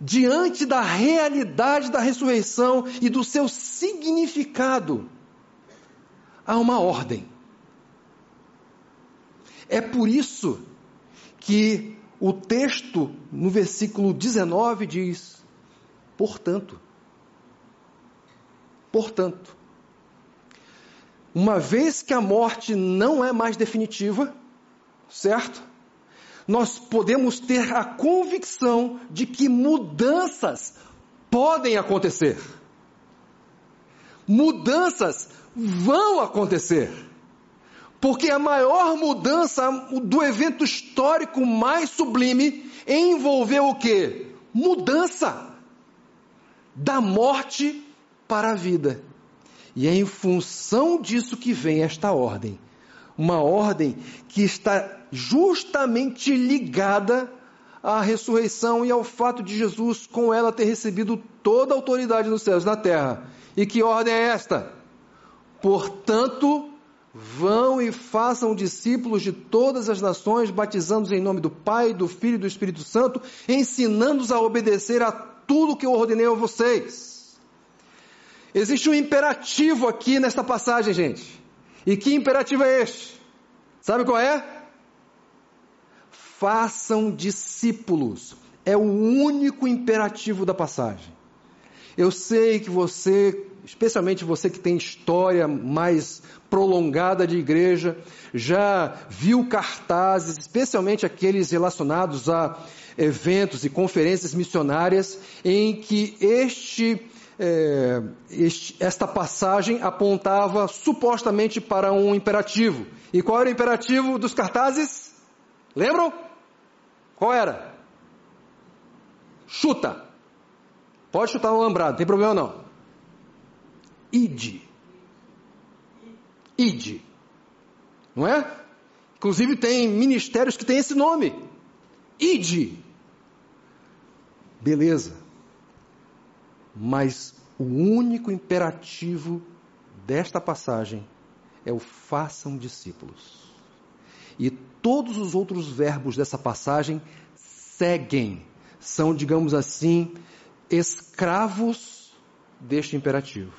diante da realidade da ressurreição e do seu significado, há uma ordem. É por isso que o texto no versículo 19 diz: portanto, uma vez que a morte não é mais definitiva, certo? Nós podemos ter a convicção de que mudanças podem acontecer. Mudanças vão acontecer. Porque a maior mudança do evento histórico mais sublime envolveu o quê? Mudança da morte para a vida. E é em função disso que vem esta ordem. Uma ordem que está justamente ligada à ressurreição e ao fato de Jesus, com ela, ter recebido toda a autoridade nos céus e na terra. E que ordem é esta? Portanto, vão e façam discípulos de todas as nações, batizando-os em nome do Pai, do Filho e do Espírito Santo, ensinando-os a obedecer a tudo que eu ordenei a vocês. Existe um imperativo aqui nesta passagem, gente. E que imperativo é este? Sabe qual é? Façam discípulos. É o único imperativo da passagem. Eu sei que você, especialmente você que tem história mais prolongada de igreja, já viu cartazes, especialmente aqueles relacionados a eventos e conferências missionárias, em que esta passagem apontava supostamente para um imperativo. E qual era o imperativo dos cartazes? Lembram? Qual era? Chuta. Pode chutar no alambrado, não tem problema não. Ide, não é? Inclusive tem ministérios que têm esse nome, ide, beleza, mas o único imperativo desta passagem é o façam discípulos, e todos os outros verbos dessa passagem seguem, são, digamos assim, escravos deste imperativo.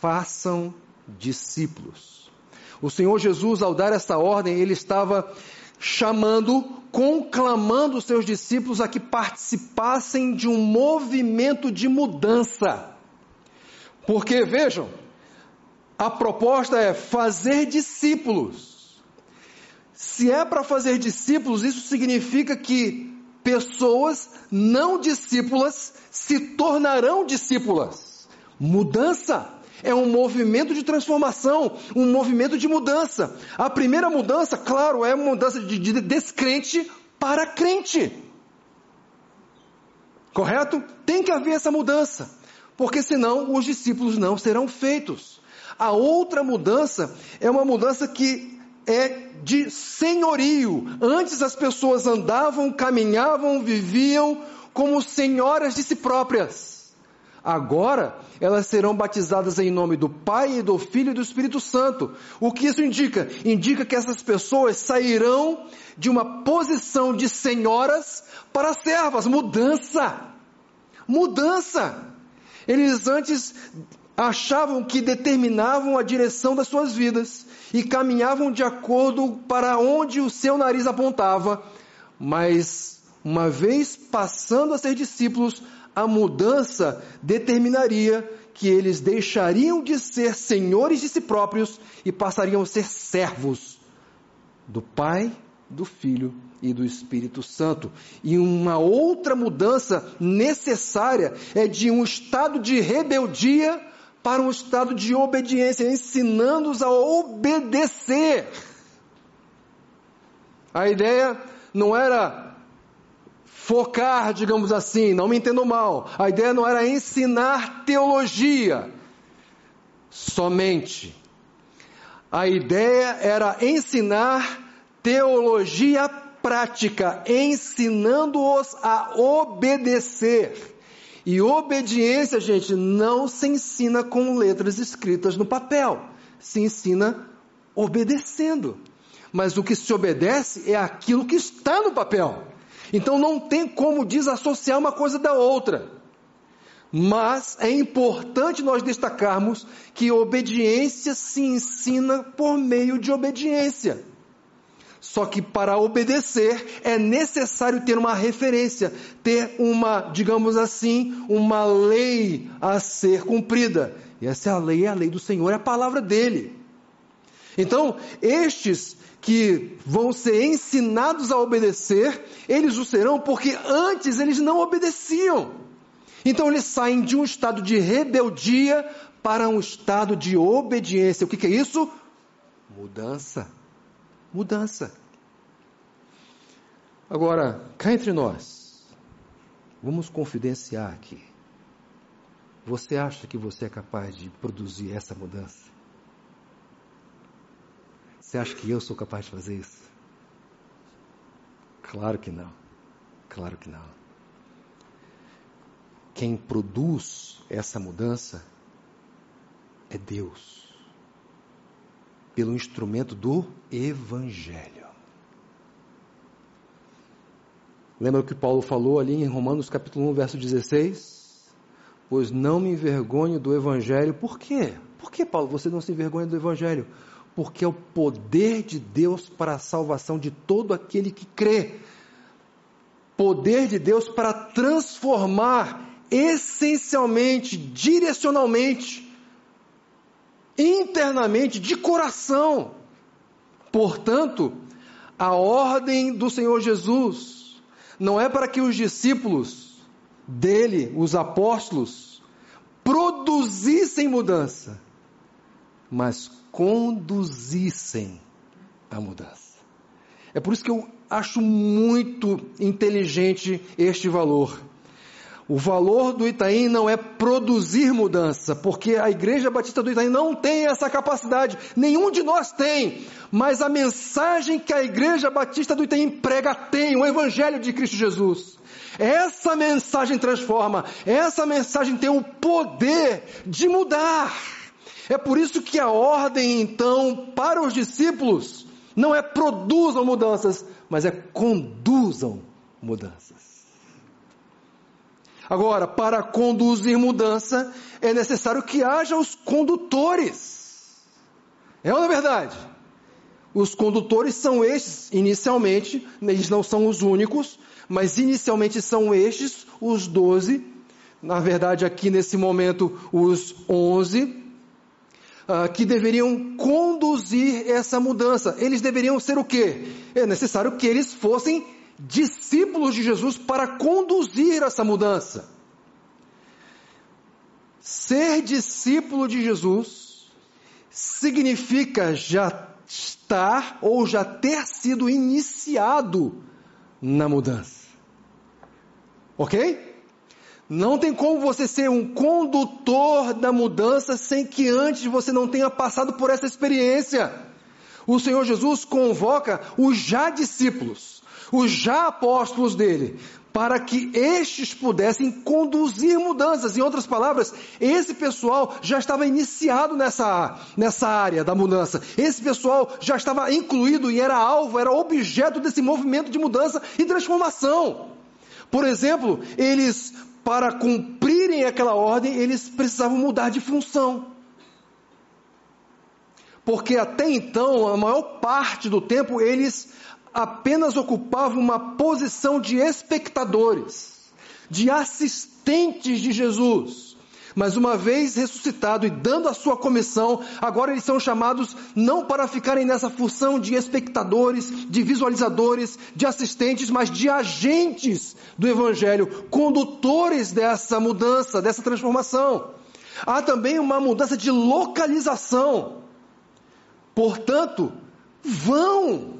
Façam discípulos. O Senhor Jesus, ao dar essa ordem, ele estava chamando, conclamando os seus discípulos a que participassem de um movimento de mudança. Porque, vejam, a proposta é fazer discípulos. Se é para fazer discípulos, isso significa que pessoas não discípulas se tornarão discípulas. Mudança é um movimento de transformação, um movimento de mudança. A primeira mudança, claro, é uma mudança de descrente para crente. Correto? Tem que haver essa mudança, porque senão os discípulos não serão feitos. A outra mudança é uma mudança que é de senhorio. Antes as pessoas andavam, caminhavam, viviam como senhoras de si próprias. Agora elas serão batizadas em nome do Pai, e do Filho e do Espírito Santo. O que isso indica? Indica que essas pessoas sairão de uma posição de senhoras para servas. Mudança! Mudança! Eles antes achavam que determinavam a direção das suas vidas e caminhavam de acordo para onde o seu nariz apontava, mas uma vez passando a ser discípulos, a mudança determinaria que eles deixariam de ser senhores de si próprios e passariam a ser servos do Pai, do Filho e do Espírito Santo. E uma outra mudança necessária é de um estado de rebeldia para um estado de obediência, ensinando-os a obedecer. A ideia não era focar, digamos assim, não me entendam mal, a ideia não era ensinar teologia somente, a ideia era ensinar teologia prática, ensinando-os a obedecer. E obediência, gente, não se ensina com letras escritas no papel, se ensina obedecendo, mas o que se obedece é aquilo que está no papel. Então não tem como desassociar uma coisa da outra, mas é importante nós destacarmos que obediência se ensina por meio de obediência, só que para obedecer é necessário ter uma referência, ter uma, digamos assim, uma lei a ser cumprida, e essa lei é a lei do Senhor, é a palavra dele. Então, estes que vão ser ensinados a obedecer, eles o serão porque antes eles não obedeciam. Então eles saem de um estado de rebeldia para um estado de obediência. O que é isso? Mudança. Mudança. Agora, cá entre nós, vamos confidenciar aqui. Você acha que você é capaz de produzir essa mudança? Você acha que eu sou capaz de fazer isso? Claro que não. Claro que não. Quem produz essa mudança é Deus, pelo instrumento do Evangelho. Lembra o que Paulo falou ali em Romanos capítulo 1, verso 16? Pois não me envergonho do Evangelho. Por quê? Por que, Paulo, você não se envergonha do Evangelho? Porque é o poder de Deus para a salvação de todo aquele que crê. Poder de Deus para transformar essencialmente, direcionalmente, internamente, de coração. Portanto, a ordem do Senhor Jesus não é para que os discípulos dele, os apóstolos, produzissem mudança, mas conduzissem a mudança. É por isso que eu acho muito inteligente este valor. O valor do Itaim não é produzir mudança, porque a Igreja Batista do Itaim não tem essa capacidade, nenhum de nós tem, mas a mensagem que a Igreja Batista do Itaim prega tem, o Evangelho de Cristo Jesus. Essa mensagem transforma, essa mensagem tem o poder de mudar. É por isso que a ordem, então, para os discípulos, não é produzam mudanças, mas é conduzam mudanças. Agora, para conduzir mudança, é necessário que haja os condutores. É ou não é verdade? Os condutores são estes, inicialmente, eles não são os únicos, mas inicialmente são estes, os 12, na verdade aqui nesse momento, os 11, que deveriam conduzir essa mudança. Eles deveriam ser o quê? É necessário que eles fossem discípulos de Jesus para conduzir essa mudança. Ser discípulo de Jesus significa já estar ou já ter sido iniciado na mudança. Ok? Não tem como você ser um condutor da mudança sem que antes você não tenha passado por essa experiência. O Senhor Jesus convoca os já discípulos, os já apóstolos dele, para que estes pudessem conduzir mudanças. Em outras palavras, esse pessoal já estava iniciado nessa área da mudança. Esse pessoal já estava incluído e era alvo, era objeto desse movimento de mudança e transformação. Por exemplo, eles, para cumprirem aquela ordem, eles precisavam mudar de função. Porque até então, a maior parte do tempo, eles apenas ocupavam uma posição de espectadores, de assistentes de Jesus. Mas uma vez ressuscitado e dando a sua comissão, agora eles são chamados não para ficarem nessa função de espectadores, de visualizadores, de assistentes, mas de agentes do Evangelho, condutores dessa mudança, dessa transformação. Há também uma mudança de localização. Portanto, vão.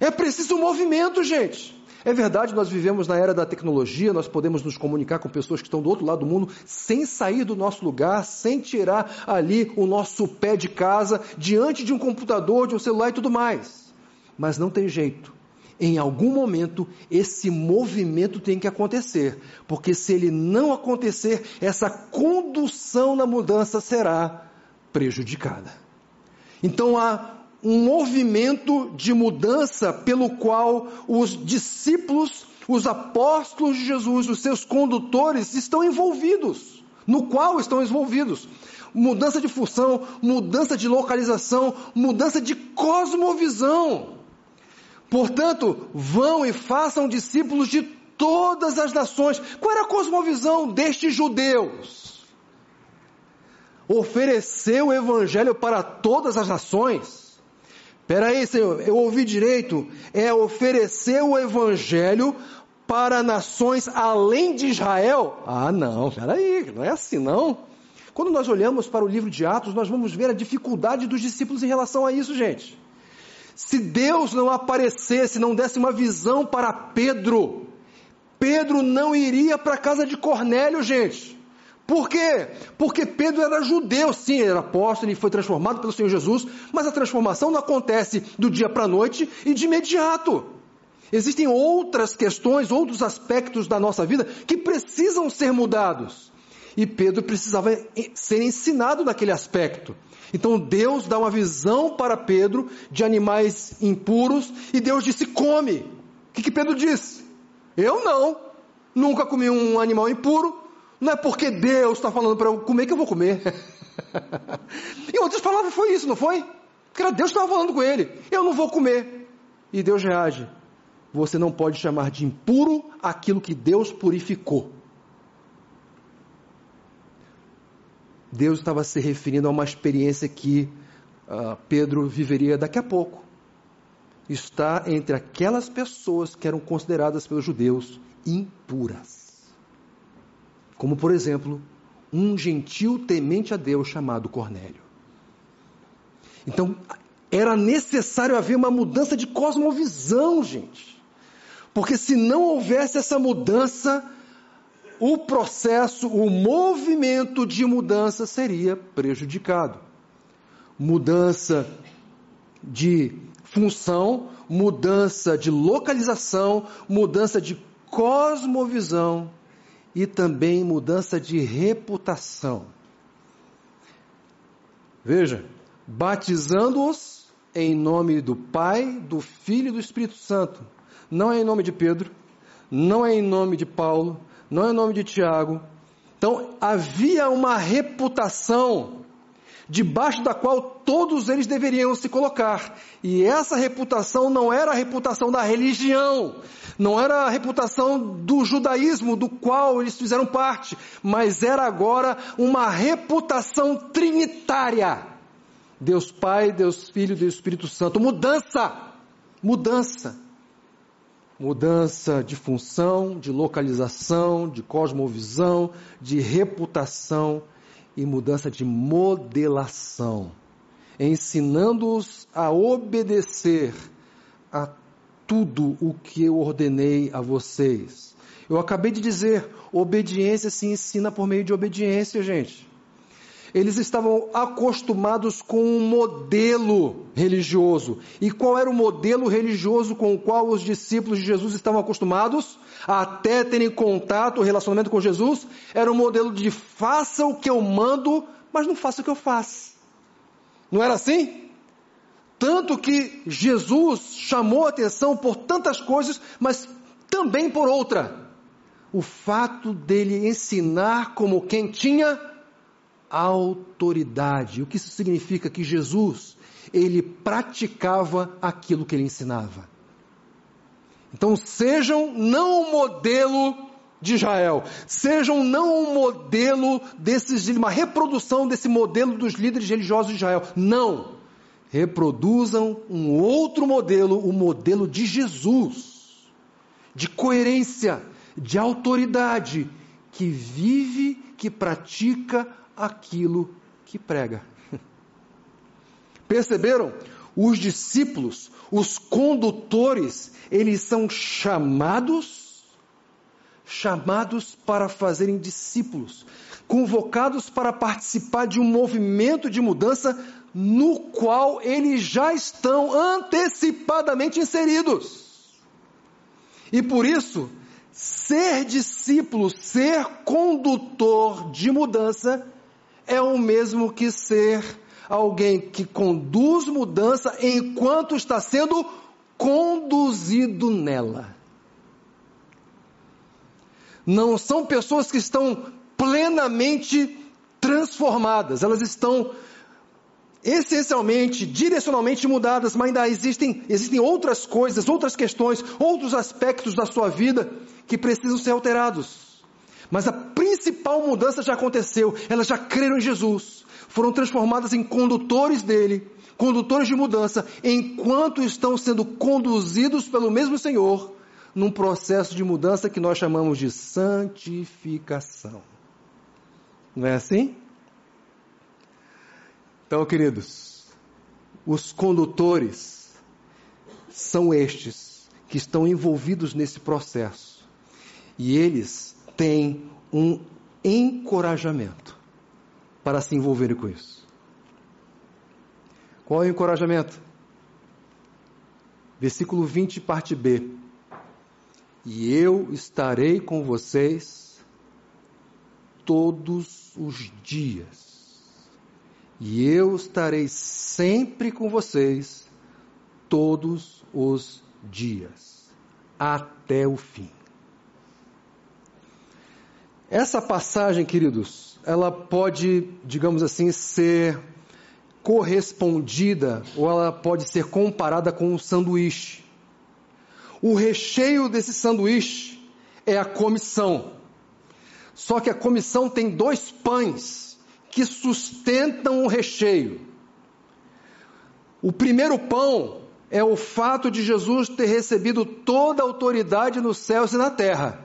É preciso um movimento, gente. É verdade, nós vivemos na era da tecnologia, nós podemos nos comunicar com pessoas que estão do outro lado do mundo sem sair do nosso lugar, sem tirar ali o nosso pé de casa, diante de um computador, de um celular e tudo mais. Mas não tem jeito. Em algum momento, esse movimento tem que acontecer, porque se ele não acontecer, essa condução na mudança será prejudicada. Então há um movimento de mudança pelo qual os discípulos, os apóstolos de Jesus, os seus condutores estão envolvidos, no qual estão envolvidos. Mudança de função, mudança de localização, mudança de cosmovisão. Portanto, vão e façam discípulos de todas as nações. Qual era a cosmovisão destes judeus? Ofereceu o evangelho para todas as nações? Espera aí, Senhor, eu ouvi direito, é oferecer o Evangelho para nações além de Israel? Ah, não, espera aí, não é assim, não. Quando nós olhamos para o livro de Atos, nós vamos ver a dificuldade dos discípulos em relação a isso, gente. Se Deus não aparecesse, não desse uma visão para Pedro, Pedro não iria para a casa de Cornélio, gente. Por quê? Porque Pedro era judeu, sim, ele era apóstolo, ele foi transformado pelo Senhor Jesus, mas a transformação não acontece do dia para a noite e de imediato. Existem outras questões, outros aspectos da nossa vida que precisam ser mudados. E Pedro precisava ser ensinado naquele aspecto. Então Deus dá uma visão para Pedro de animais impuros e Deus disse, come. O que Pedro disse? Eu não, nunca comi um animal impuro. Não é porque Deus está falando para eu comer que eu vou comer. Em outras palavras, foi isso, não foi? Porque era Deus que estava falando com ele. Eu não vou comer. E Deus reage. Você não pode chamar de impuro aquilo que Deus purificou. Deus estava se referindo a uma experiência que Pedro viveria daqui a pouco. Está entre aquelas pessoas que eram consideradas pelos judeus impuras. Como, por exemplo, um gentil temente a Deus chamado Cornélio. Então, era necessário haver uma mudança de cosmovisão, gente. Porque se não houvesse essa mudança, o processo, o movimento de mudança seria prejudicado. Mudança de função, mudança de localização, mudança de cosmovisão, e também mudança de reputação. Veja, batizando-os em nome do Pai, do Filho e do Espírito Santo. Não é em nome de Pedro, não é em nome de Paulo, não é em nome de Tiago. Então, havia uma reputação debaixo da qual todos eles deveriam se colocar. E essa reputação não era a reputação da religião, não era a reputação do judaísmo, do qual eles fizeram parte, mas era agora uma reputação trinitária. Deus Pai, Deus Filho e Deus Espírito Santo. Mudança! Mudança! mudança de função, de localização, de cosmovisão, de reputação e mudança de modelação, ensinando-os a obedecer a tudo o que eu ordenei a vocês. Eu acabei de dizer, obediência se ensina por meio de obediência, gente. Eles estavam acostumados com um modelo religioso. E qual era o modelo religioso com o qual os discípulos de Jesus estavam acostumados? Até terem contato, relacionamento com Jesus, era um modelo de faça o que eu mando, mas não faça o que eu faço. Não era assim? Tanto que Jesus chamou atenção por tantas coisas, mas também por outra. O fato dele ensinar como quem tinha autoridade. O que isso significa? Que Jesus, ele praticava aquilo que ele ensinava. Então sejam não um modelo de Israel, sejam não um modelo desses, uma reprodução desse modelo dos líderes religiosos de Israel. Não! Reproduzam um outro modelo, o modelo de Jesus, de coerência, de autoridade, que vive, que pratica aquilo que prega. Perceberam? Os discípulos, os condutores, eles são chamados para fazerem discípulos, convocados para participar de um movimento de mudança no qual eles já estão antecipadamente inseridos. E por isso, ser discípulo, ser condutor de mudança é o mesmo que ser alguém que conduz mudança enquanto está sendo conduzido nela. Não são pessoas que estão plenamente transformadas, elas estão essencialmente, direcionalmente mudadas, mas ainda existem outras coisas, outras questões, outros aspectos da sua vida que precisam ser alterados. Mas a principal mudança já aconteceu, elas já creram em Jesus, foram transformadas em condutores dele, condutores de mudança, enquanto estão sendo conduzidos pelo mesmo Senhor, num processo de mudança que nós chamamos de santificação. Não é assim? Então, queridos, os condutores são estes que estão envolvidos nesse processo, e eles tem um encorajamento para se envolverem com isso. Qual é o encorajamento? Versículo 20, parte B. E eu estarei com vocês todos os dias. E eu estarei sempre com vocês todos os dias, até o fim. Essa passagem, queridos, ela pode, digamos assim, ser correspondida ou ela pode ser comparada com um sanduíche. O recheio desse sanduíche é a comissão. Só que a comissão tem dois pães que sustentam o recheio. O primeiro pão é o fato de Jesus ter recebido toda a autoridade nos céus e na terra.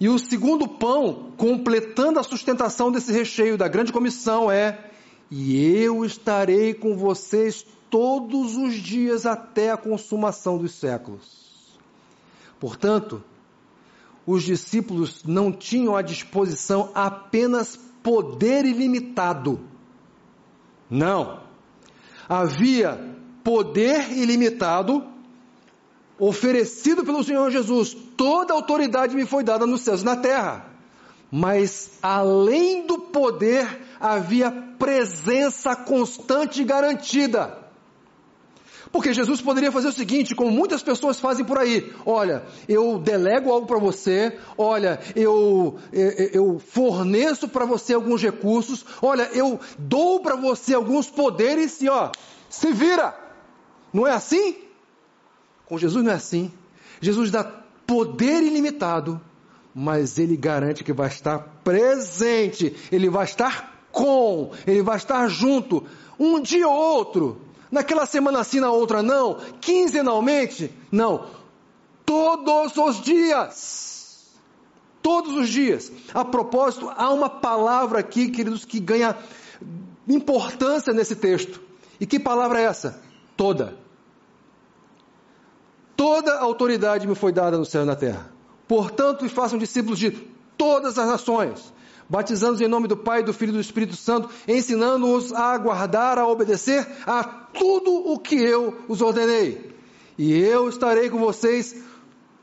E o segundo pão, completando a sustentação desse recheio da grande comissão, é: e eu estarei com vocês todos os dias até a consumação dos séculos. Portanto, os discípulos não tinham à disposição apenas poder ilimitado. Não. Havia poder ilimitado oferecido pelo Senhor Jesus. Toda a autoridade me foi dada nos céus e na terra, mas além do poder, havia presença constante e garantida, porque Jesus poderia fazer o seguinte, como muitas pessoas fazem por aí: olha, eu delego algo para você, olha, eu forneço para você alguns recursos, olha, eu dou para você alguns poderes e ó, se vira. Não é assim? Com Jesus não é assim. Jesus dá poder ilimitado, mas ele garante que vai estar presente, ele vai estar com, ele vai estar junto, um dia ou outro, naquela semana sim, na outra não, quinzenalmente, não, todos os dias, todos os dias. A propósito, há uma palavra aqui, queridos, que ganha importância nesse texto. E que palavra é essa? Toda. Toda a autoridade me foi dada no céu e na terra. Portanto, façam discípulos de todas as nações, batizando-os em nome do Pai, do Filho e do Espírito Santo, ensinando-os a guardar, a obedecer a tudo o que eu os ordenei. E eu estarei com vocês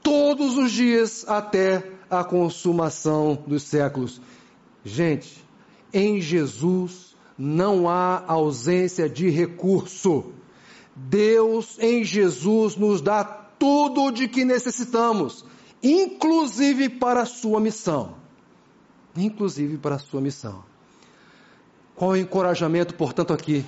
todos os dias até a consumação dos séculos. Gente, em Jesus não há ausência de recurso. Deus em Jesus nos dá tudo de que necessitamos, inclusive para a sua missão. Inclusive para a sua missão. Qual o encorajamento, portanto, aqui?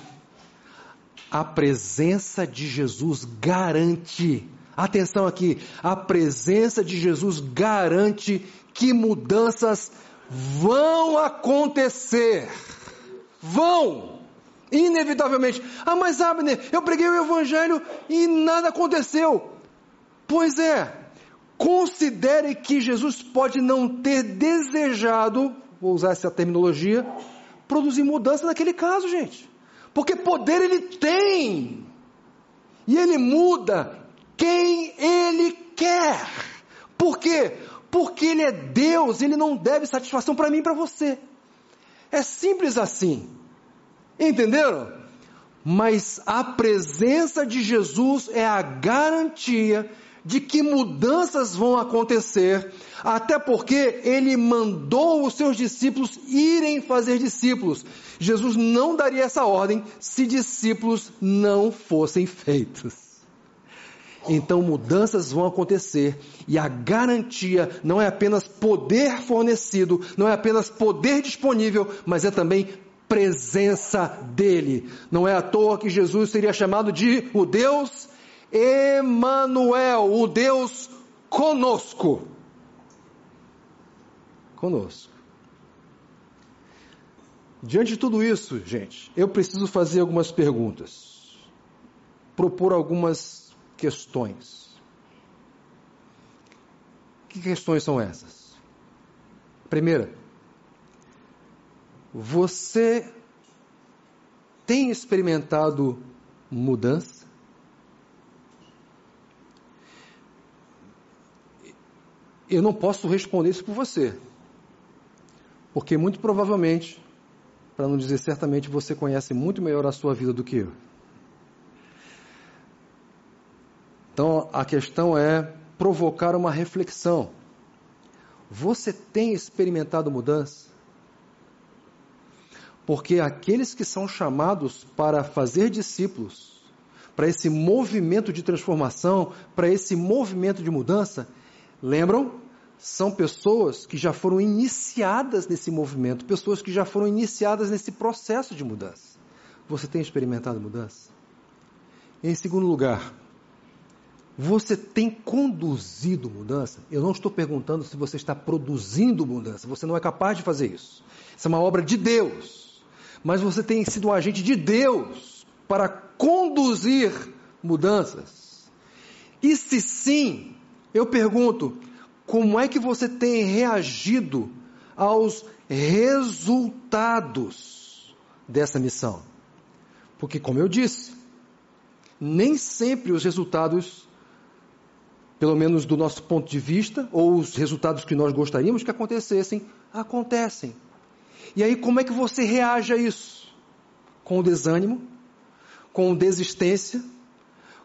A presença de Jesus garante, atenção aqui, a presença de Jesus garante que mudanças vão acontecer. Vão, inevitavelmente. Ah, mas Abner, eu preguei o Evangelho e nada aconteceu. Pois é. Considere que Jesus pode não ter desejado, vou usar essa terminologia, produzir mudança naquele caso, gente. Porque poder ele tem. E ele muda quem ele quer. Por quê? Porque ele é Deus, ele não deve satisfação para mim e para você. É simples assim. Entenderam? Mas a presença de Jesus é a garantia de que mudanças vão acontecer, até porque ele mandou os seus discípulos irem fazer discípulos. Jesus não daria essa ordem se discípulos não fossem feitos. Então mudanças vão acontecer, e a garantia não é apenas poder fornecido, não é apenas poder disponível, mas é também presença dele. Não é à toa que Jesus seria chamado de o Deus Emanuel, o Deus conosco. Conosco. Diante de tudo isso, gente, eu preciso fazer algumas perguntas, propor algumas questões. Que questões são essas? Primeira, você tem experimentado mudança? Eu não posso responder isso por você, porque muito provavelmente, para não dizer certamente, você conhece muito melhor a sua vida do que eu. Então, a questão é provocar uma reflexão. Você tem experimentado mudança? Porque aqueles que são chamados para fazer discípulos, para esse movimento de transformação, para esse movimento de mudança, lembram? São pessoas que já foram iniciadas nesse movimento, pessoas que já foram iniciadas nesse processo de mudança. Você tem experimentado mudança? Em segundo lugar, você tem conduzido mudança? Eu não estou perguntando se você está produzindo mudança, você não é capaz de fazer isso. Isso é uma obra de Deus, mas você tem sido um agente de Deus para conduzir mudanças. E se sim, eu pergunto, como é que você tem reagido aos resultados dessa missão? Porque, como eu disse, nem sempre os resultados, pelo menos do nosso ponto de vista, ou os resultados que nós gostaríamos que acontecessem, acontecem. E aí, como é que você reage a isso? Com desânimo? Com desistência?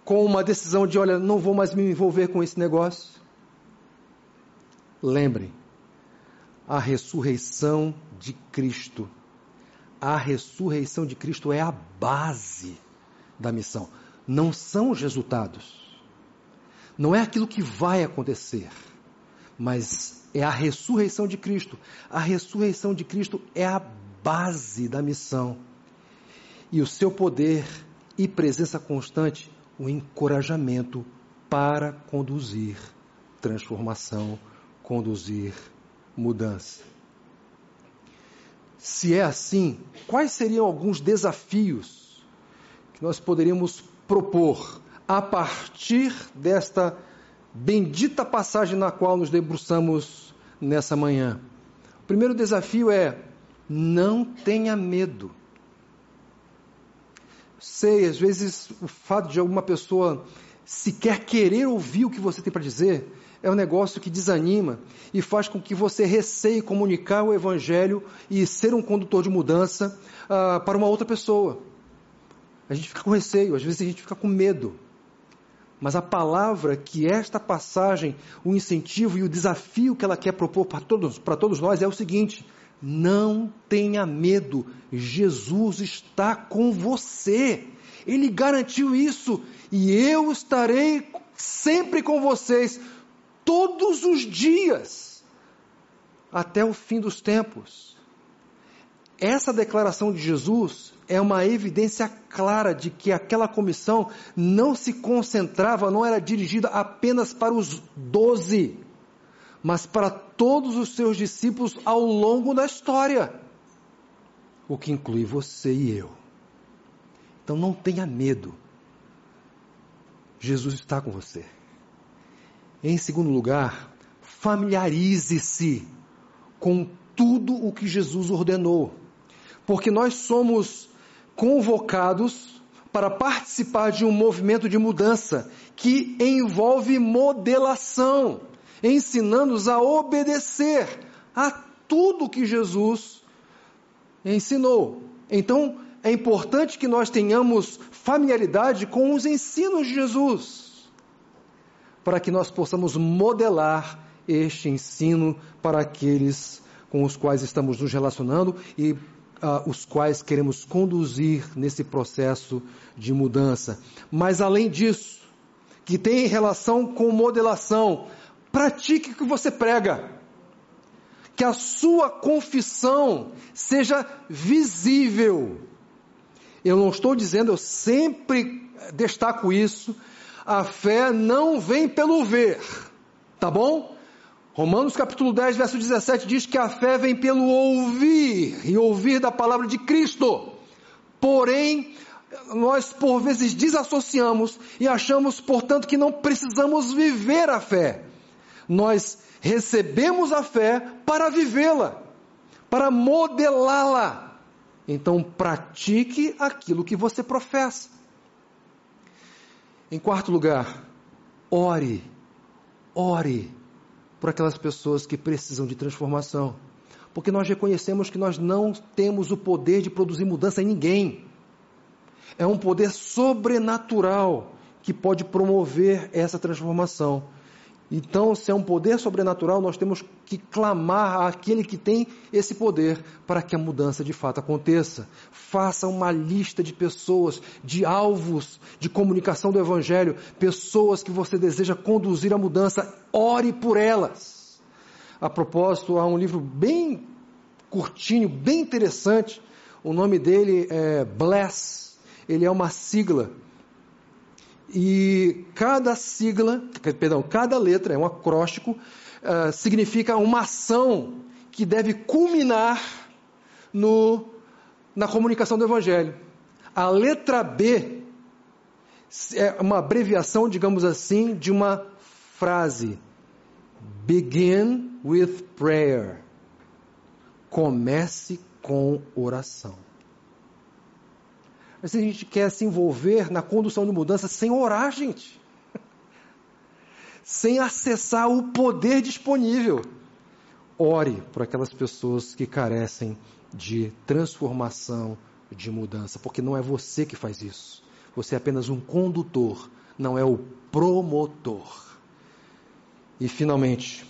Com uma decisão de, olha, não vou mais me envolver com esse negócio? Lembrem, a ressurreição de Cristo. A ressurreição de Cristo é a base da missão. Não são os resultados. Não é aquilo que vai acontecer. Mas é a ressurreição de Cristo. A ressurreição de Cristo é a base da missão. E o seu poder e presença constante, o encorajamento para conduzir transformação, conduzir mudança. Se é assim, quais seriam alguns desafios que nós poderíamos propor a partir desta bendita passagem na qual nos debruçamos nessa manhã. O primeiro desafio é: não tenha medo. Sei, às vezes, o fato de alguma pessoa sequer querer ouvir o que você tem para dizer é um negócio que desanima e faz com que você receie comunicar o Evangelho e ser um condutor de mudança para uma outra pessoa. A gente fica com receio, às vezes a gente fica com medo. Mas a palavra que esta passagem, o incentivo e o desafio que ela quer propor para todos nós é o seguinte: não tenha medo, Jesus está com você, Ele garantiu isso, e eu estarei sempre com vocês, todos os dias, até o fim dos tempos. Essa declaração de Jesus é uma evidência clara de que aquela comissão não se concentrava, não era dirigida apenas para os 12, mas para todos os seus discípulos ao longo da história, o que inclui você e eu. Então não tenha medo, Jesus está com você. Em segundo lugar, familiarize-se com tudo o que Jesus ordenou, porque nós somos convocados para participar de um movimento de mudança que envolve modelação, ensinando-os a obedecer a tudo que Jesus ensinou. Então, é importante que nós tenhamos familiaridade com os ensinos de Jesus, para que nós possamos modelar este ensino para aqueles com os quais estamos nos relacionando e os quais queremos conduzir nesse processo de mudança. Mas, além disso, que tem relação com modelação, pratique o que você prega, que a sua confissão seja visível. Eu não estou dizendo, eu sempre destaco isso, a fé não vem pelo ver, tá bom? Romanos capítulo 10, verso 17 diz que a fé vem pelo ouvir, e ouvir da palavra de Cristo. Porém, nós por vezes desassociamos e achamos, portanto, que não precisamos viver a fé. Nós recebemos a fé para vivê-la, para modelá-la. Então, pratique aquilo que você professa. Em quarto lugar, ore por aquelas pessoas que precisam de transformação, porque nós reconhecemos que nós não temos o poder de produzir mudança em ninguém. É um poder sobrenatural que pode promover essa transformação. Então, se é um poder sobrenatural, nós temos que clamar àquele que tem esse poder para que a mudança de fato aconteça. Faça uma lista de pessoas, de alvos de comunicação do Evangelho, pessoas que você deseja conduzir à mudança. Ore por elas. A propósito, há um livro bem curtinho, bem interessante. O nome dele é Bless. Ele é uma sigla. E cada letra, é um acróstico, significa uma ação que deve culminar na comunicação do Evangelho. A letra B é uma abreviação, digamos assim, de uma frase: Begin with prayer. Comece com oração. Mas se a gente quer se envolver na condução de mudança sem orar, gente, sem acessar o poder disponível, ore por aquelas pessoas que carecem de transformação, de mudança, porque não é você que faz isso, você é apenas um condutor, não é o promotor. E finalmente,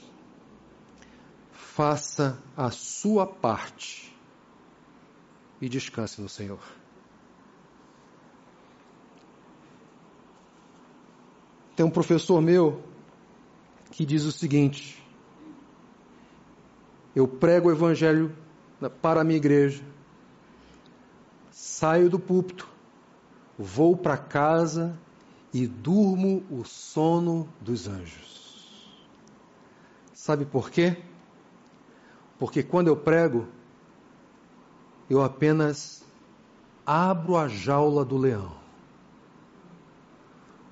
faça a sua parte e descanse no Senhor. Tem um professor meu que diz o seguinte: eu prego o Evangelho para a minha igreja, saio do púlpito, vou para casa e durmo o sono dos anjos. Sabe por quê? Porque quando eu prego, eu apenas abro a jaula do leão.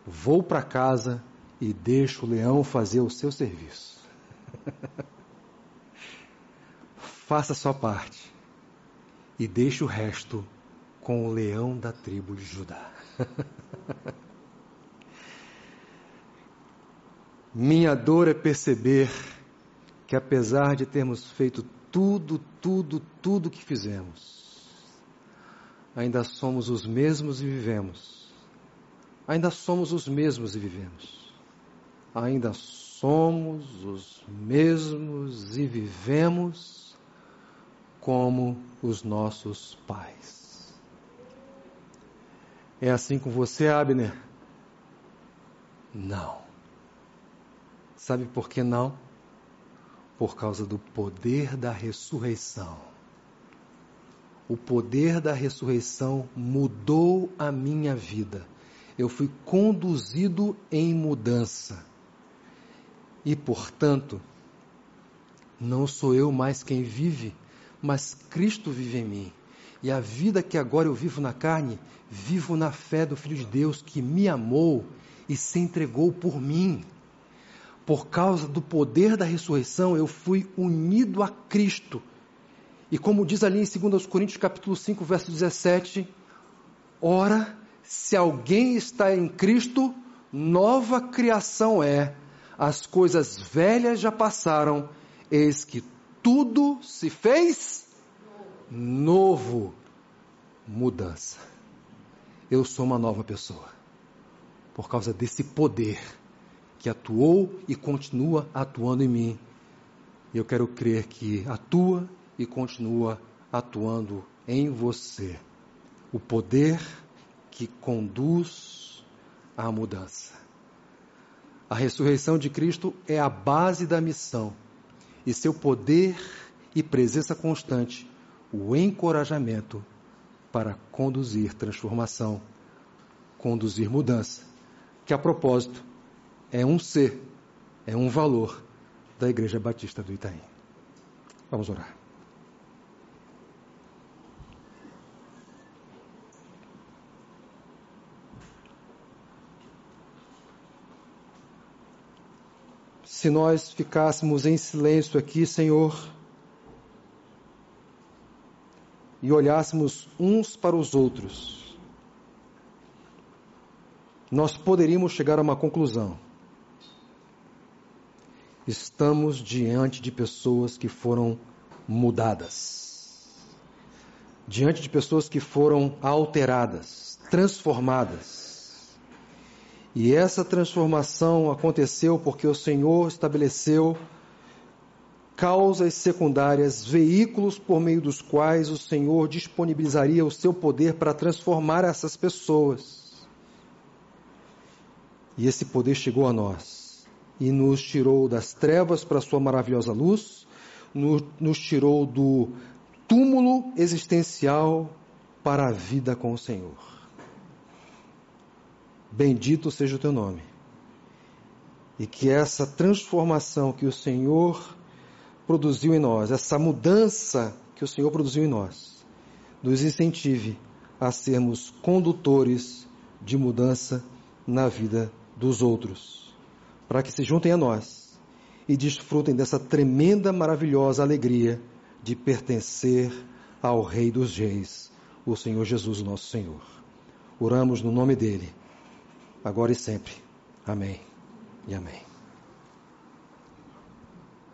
Vou para casa e deixa o leão fazer o seu serviço. Faça a sua parte e deixe o resto com o leão da tribo de Judá. Minha dor é perceber que, apesar de termos feito tudo que fizemos, ainda somos os mesmos e vivemos. Ainda somos os mesmos e vivemos como os nossos pais. É assim com você, Abner? Não. Sabe por que não? Por causa do poder da ressurreição. O poder da ressurreição mudou a minha vida. Eu fui conduzido em mudança. E, portanto, não sou eu mais quem vive, mas Cristo vive em mim. E a vida que agora eu vivo na carne, vivo na fé do Filho de Deus que me amou e se entregou por mim. Por causa do poder da ressurreição, eu fui unido a Cristo. E como diz ali em 2 Coríntios capítulo 5, verso 17, ora, se alguém está em Cristo, nova criação é. As coisas velhas já passaram, eis que tudo se fez novo. Mudança. Eu sou uma nova pessoa. Por causa desse poder que atuou e continua atuando em mim. E eu quero crer que atua e continua atuando em você. O poder que conduz à mudança. A ressurreição de Cristo é a base da missão. E seu poder e presença constante, o encorajamento para conduzir transformação, conduzir mudança. Que, a propósito, é um ser, é um valor da Igreja Batista do Itaim. Vamos orar. Se nós ficássemos em silêncio aqui, Senhor, e olhássemos uns para os outros, nós poderíamos chegar a uma conclusão. Estamos diante de pessoas que foram mudadas, diante de pessoas que foram alteradas, transformadas. E essa transformação aconteceu porque o Senhor estabeleceu causas secundárias, veículos por meio dos quais o Senhor disponibilizaria o seu poder para transformar essas pessoas. E esse poder chegou a nós. E nos tirou das trevas para a sua maravilhosa luz, nos tirou do túmulo existencial para a vida com o Senhor. Bendito seja o teu nome. E que essa transformação que o Senhor produziu em nós, essa mudança que o Senhor produziu em nós, nos incentive a sermos condutores de mudança na vida dos outros, para que se juntem a nós e desfrutem dessa tremenda, maravilhosa alegria de pertencer ao Rei dos Reis, o Senhor Jesus, o nosso Senhor. Oramos no nome dele, agora e sempre. Amém e amém.